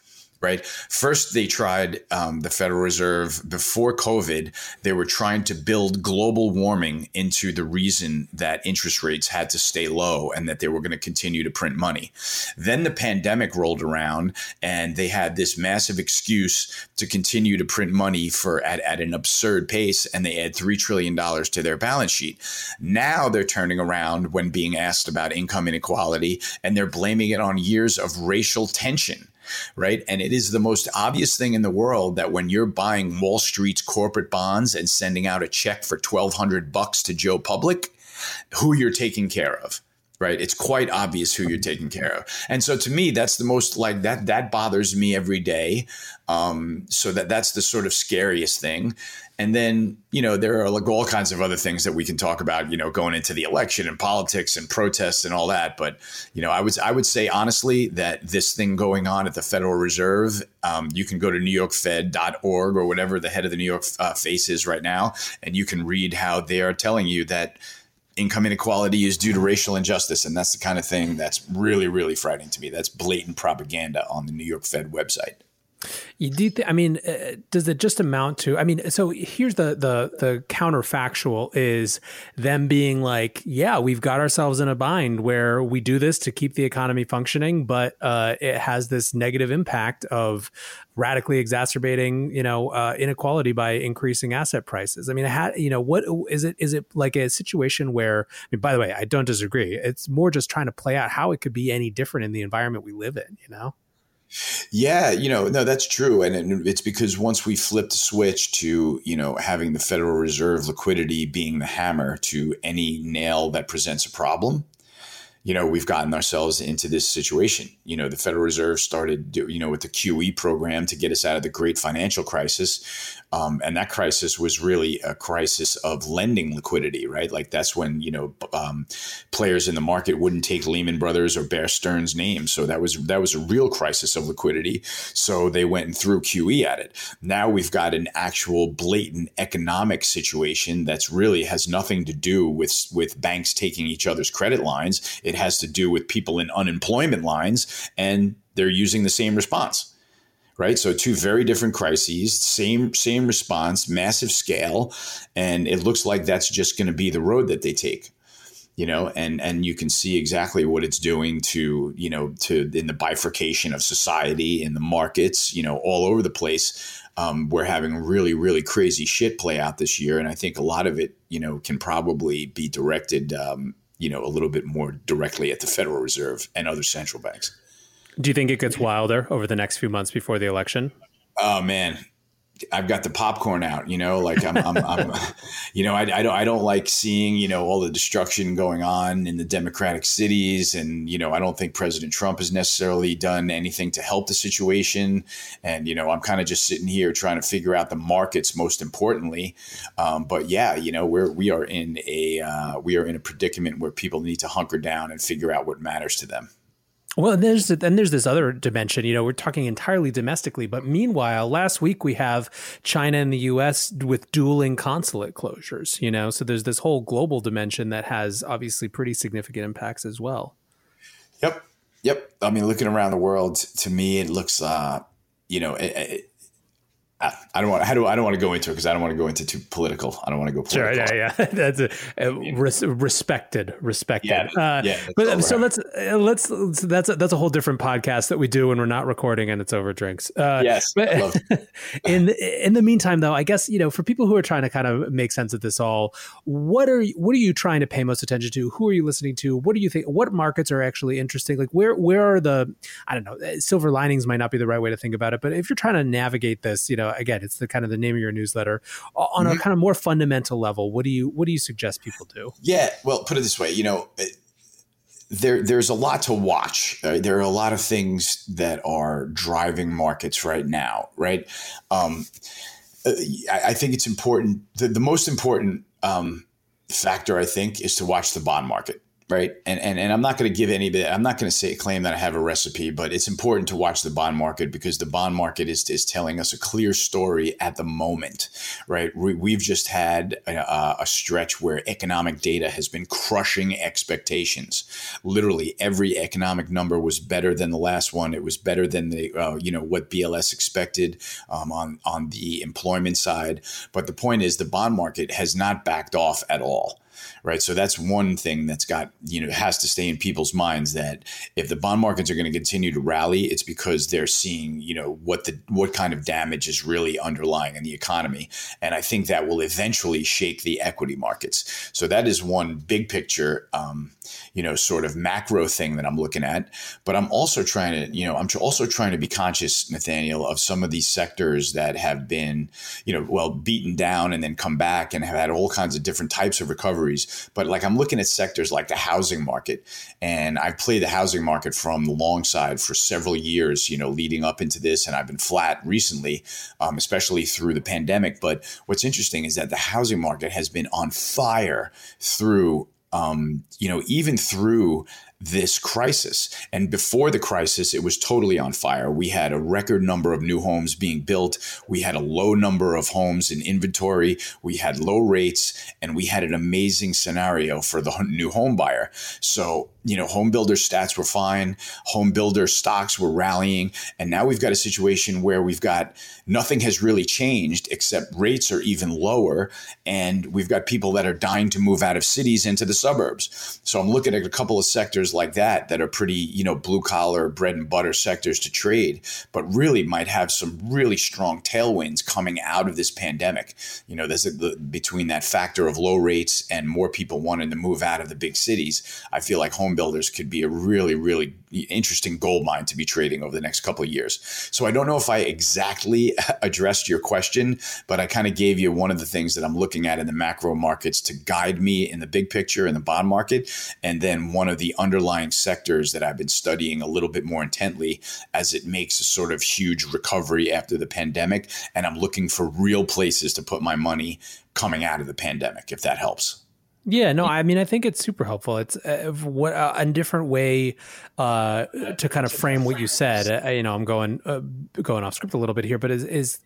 Right. First, they tried the Federal Reserve before COVID. They were trying to build global warming into the reason that interest rates had to stay low and that they were going to continue to print money. Then the pandemic rolled around and they had this massive excuse to continue to print money for at an absurd pace. And they add $3 trillion to their balance sheet. Now they're turning around when being asked about income inequality and they're blaming it on years of racial tension. Right. And it is the most obvious thing in the world that when you're buying Wall Street's corporate bonds and sending out a check for $1,200 to Joe Public, who you're taking care of. Right. It's quite obvious who you're taking care of. And so to me, that's the most like that bothers me every day. So that's the sort of scariest thing. And then, you know, there are like all kinds of other things that we can talk about, you know, going into the election and politics and protests and all that. But, you know, I would say, honestly, that this thing going on at the Federal Reserve, you can go to NewYorkFed.org or whatever the head of the New York face is right now. And you can read how they are telling you that income inequality is due to racial injustice. And that's the kind of thing that's really, really frightening to me. That's blatant propaganda on the New York Fed website. Does it just amount to, so here's the counterfactual is them being like, yeah, we've got ourselves in a bind where we do this to keep the economy functioning, but it has this negative impact of radically exacerbating, you know, inequality by increasing asset prices. I mean, what is it? Is it like a situation where, by the way, I don't disagree. It's more just trying to play out how it could be any different in the environment we live in, you know? Yeah, you know, no, that's true. And it's because once we flipped the switch to, you know, having the Federal Reserve liquidity being the hammer to any nail that presents a problem, you know, we've gotten ourselves into this situation. You know, the Federal Reserve started, you know, with the QE program to get us out of the great financial crisis. And that crisis was really a crisis of lending liquidity, right? Like that's when, you know, players in the market wouldn't take Lehman Brothers or Bear Stearns' name. So that was a real crisis of liquidity. So they went and threw QE at it. Now we've got an actual blatant economic situation that's really has nothing to do with banks taking each other's credit lines. It has to do with people in unemployment lines, and they're using the same response, right? So two very different crises, same response, massive scale, and it looks like that's just going to be the road that they take, you know. And you can see exactly what it's doing to, you know, to in the bifurcation of society, in the markets, you know, all over the place. We're having really, really crazy shit play out this year, and I think a lot of it, you know, can probably be directed, you know, a little bit more directly at the Federal Reserve and other central banks. Do you think it gets wilder over the next few months before the election? Oh, man. I've got the popcorn out, you know, like I'm you know, I don't like seeing, you know, all the destruction going on in the Democratic cities. And, you know, I don't think President Trump has necessarily done anything to help the situation. And, you know, I'm kind of just sitting here trying to figure out the markets, most importantly. But yeah, you know, we are in a predicament where people need to hunker down and figure out what matters to them. Well, and there's this other dimension, you know, we're talking entirely domestically, but meanwhile, last week we have China and the U.S. with dueling consulate closures, you know, so there's this whole global dimension that has obviously pretty significant impacts as well. Yep. I mean, looking around the world, to me, it looks, you know, I don't want to go into too political. I don't want to go political. Sure, yeah. That's respected. Yeah, but so that's a whole different podcast that we do when we're not recording and it's over drinks. Yes. But, I love it. in the meantime, though, I guess, you know, for people who are trying to kind of make sense of this all, what are you trying to pay most attention to? Who are you listening to? What do you think? What markets are actually interesting? Like where are the, I don't know, silver linings might not be the right way to think about it, but if you're trying to navigate this, you know. Again, it's the kind of the name of your newsletter on a kind of more fundamental level. What do you suggest people do? Yeah, well, put it this way, you know, there's a lot to watch. There are a lot of things that are driving markets right now, right? I think it's important. The most important factor, I think, is to watch the bond market. Right. And I'm not going to give claim that I have a recipe, but it's important to watch the bond market because the bond market is telling us a clear story at the moment. Right. We've just had a stretch where economic data has been crushing expectations. Literally every economic number was better than the last one. It was better than the, you know, what BLS expected on the employment side. But the point is the bond market has not backed off at all. Right. So that's one thing that's got, you know, has to stay in people's minds that if the bond markets are going to continue to rally, it's because they're seeing, you know, what kind of damage is really underlying in the economy. And I think that will eventually shake the equity markets. So that is one big picture, you know, sort of macro thing that I'm looking at. But I'm also trying to, you know, I'm also trying to be conscious, Nathaniel, of some of these sectors that have been, you know, well, beaten down and then come back and have had all kinds of different types of recovery. But like I'm looking at sectors like the housing market, and I've played the housing market from the long side for several years, you know, leading up into this. And I've been flat recently, especially through the pandemic. But what's interesting is that the housing market has been on fire through, you know, even through this crisis. And before the crisis, it was totally on fire. We had a record number of new homes being built. We had a low number of homes in inventory. We had low rates, and we had an amazing scenario for the new home buyer. So, you know, home builder stats were fine. Home builder stocks were rallying. And now we've got a situation where we've got nothing has really changed except rates are even lower. And we've got people that are dying to move out of cities into the suburbs. So I'm looking at a couple of sectors like that are pretty, you know, blue collar, bread and butter sectors to trade, but really might have some really strong tailwinds coming out of this pandemic. You know, there's between that factor of low rates and more people wanting to move out of the big cities, I feel like home builders could be a really, really interesting goldmine to be trading over the next couple of years. So I don't know if I exactly addressed your question, but I kind of gave you one of the things that I'm looking at in the macro markets to guide me in the big picture in the bond market. And then one of the underlying sectors that I've been studying a little bit more intently as it makes a sort of huge recovery after the pandemic. And I'm looking for real places to put my money coming out of the pandemic, if that helps. Yeah, no, I mean, I think it's super helpful. It's a different way to kind of frame what you said. You know, I'm going off script a little bit here, but is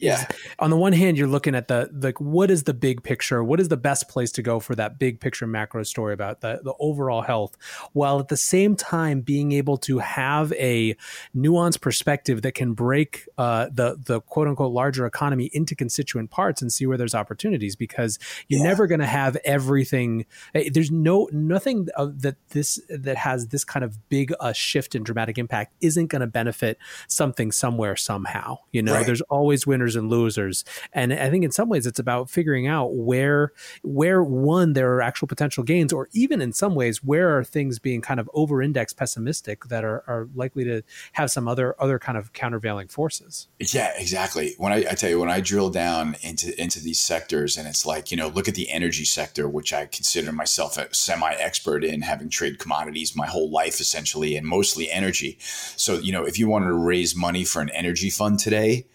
on the one hand, you're looking at the like, what is the big picture? What is the best place to go for that big picture macro story about the overall health, while at the same time being able to have a nuanced perspective that can break the quote unquote larger economy into constituent parts and see where there's opportunities, because you're never going to have everything There's nothing that has this kind of big shift and dramatic impact isn't going to benefit something somewhere somehow. You know, right. There's always winners and losers, and I think in some ways it's about figuring out where one there are actual potential gains, or even in some ways where are things being kind of over-indexed, pessimistic that are likely to have some other kind of countervailing forces. Yeah, exactly. When I tell you, when I drill down into these sectors, and it's like, you know, look at the energy sector, which I consider myself a semi-expert in, having traded commodities my whole life essentially, and mostly energy. So, you know, if you wanted to raise money for an energy fund today,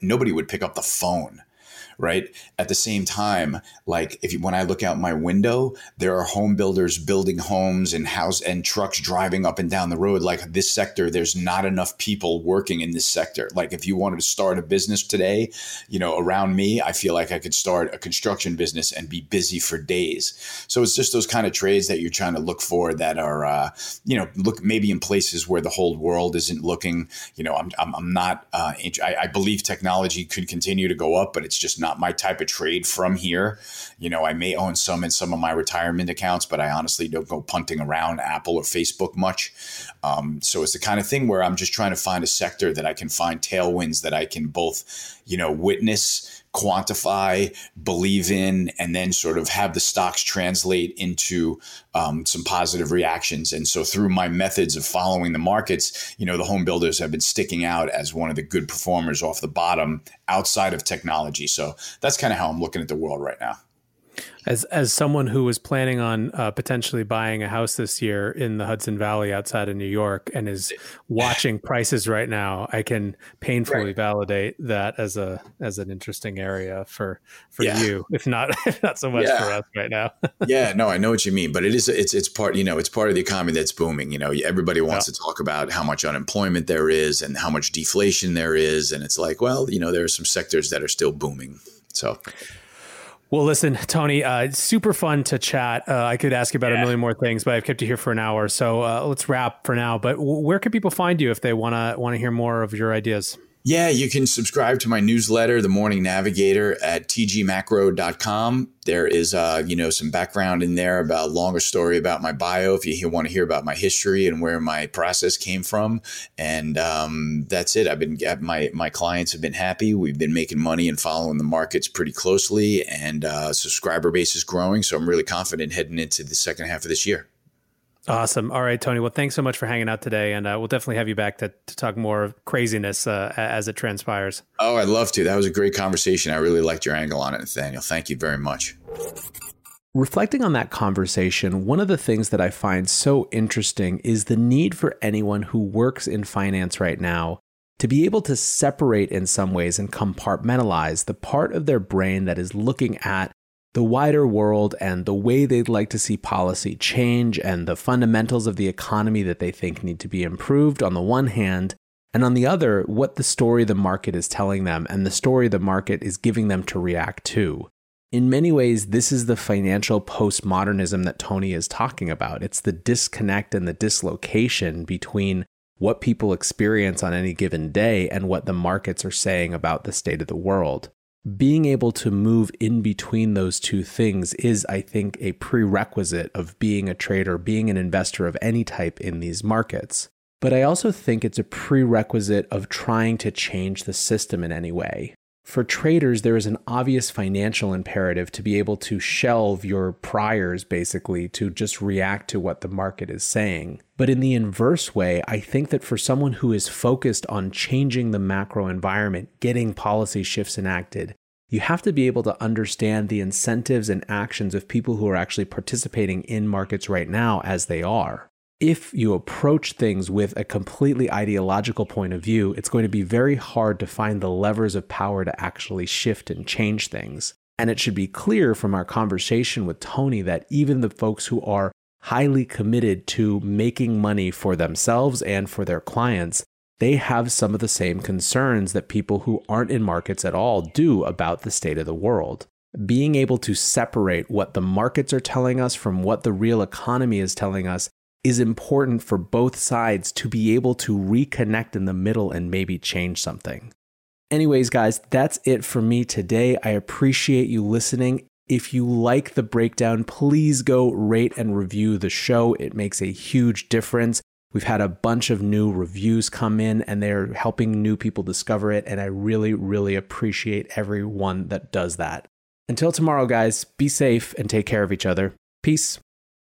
nobody would pick up the phone. Right. At the same time, like when I look out my window, there are home builders building homes and house and trucks driving up and down the road. Like this sector, there's not enough people working in this sector. Like if you wanted to start a business today, you know, around me, I feel like I could start a construction business and be busy for days. So it's just those kind of trades that you're trying to look for that are, you know, look maybe in places where the whole world isn't looking. You know, I believe technology could continue to go up, but it's just not my type of trade from here. You know, I may own some in some of my retirement accounts, but I honestly don't go punting around Apple or Facebook much. So it's the kind of thing where I'm just trying to find a sector that I can find tailwinds that I can both, you know, witness, quantify, believe in, and then sort of have the stocks translate into some positive reactions. And so through my methods of following the markets, you know, the home builders have been sticking out as one of the good performers off the bottom outside of technology. So that's kind of how I'm looking at the world right now. As someone who was planning on potentially buying a house this year in the Hudson Valley outside of New York and is watching prices right now, I can painfully validate that as an interesting area for you, if not so much for us right now. Yeah, no, I know what you mean, but it's part of the economy that's booming. You know, everybody wants to talk about how much unemployment there is and how much deflation there is, and it's like, well, you know, there are some sectors that are still booming, so. Well, listen, Tony, it's super fun to chat. I could ask you about a million more things, but I've kept you here for an hour. So let's wrap for now. But where can people find you if they want to hear more of your ideas? Yeah, you can subscribe to my newsletter, The Morning Navigator, at tgmacro.com. There is, you know, some background in there about a longer story about my bio if you want to hear about my history and where my process came from. And that's it. My clients have been happy. We've been making money and following the markets pretty closely, and subscriber base is growing. So I'm really confident heading into the second half of this year. Awesome. All right, Tony. Well, thanks so much for hanging out today. And we'll definitely have you back to talk more craziness as it transpires. Oh, I'd love to. That was a great conversation. I really liked your angle on it, Nathaniel. Thank you very much. Reflecting on that conversation, one of the things that I find so interesting is the need for anyone who works in finance right now to be able to separate in some ways and compartmentalize the part of their brain that is looking at the wider world and the way they'd like to see policy change and the fundamentals of the economy that they think need to be improved on the one hand, and on the other, what the story the market is telling them and the story the market is giving them to react to. In many ways, this is the financial postmodernism that Tony is talking about. It's the disconnect and the dislocation between what people experience on any given day and what the markets are saying about the state of the world. Being able to move in between those two things is, I think, a prerequisite of being a trader, being an investor of any type in these markets. But I also think it's a prerequisite of trying to change the system in any way. For traders, there is an obvious financial imperative to be able to shelve your priors, basically, to just react to what the market is saying. But in the inverse way, I think that for someone who is focused on changing the macro environment, getting policy shifts enacted, you have to be able to understand the incentives and actions of people who are actually participating in markets right now as they are. If you approach things with a completely ideological point of view, it's going to be very hard to find the levers of power to actually shift and change things. And it should be clear from our conversation with Tony that even the folks who are highly committed to making money for themselves and for their clients, they have some of the same concerns that people who aren't in markets at all do about the state of the world. Being able to separate what the markets are telling us from what the real economy is telling us is important for both sides to be able to reconnect in the middle and maybe change something. Anyways, guys, that's it for me today. I appreciate you listening. If you like The Breakdown, please go rate and review the show. It makes a huge difference. We've had a bunch of new reviews come in, and they're helping new people discover it. And I really, really appreciate everyone that does that. Until tomorrow, guys, be safe and take care of each other. Peace.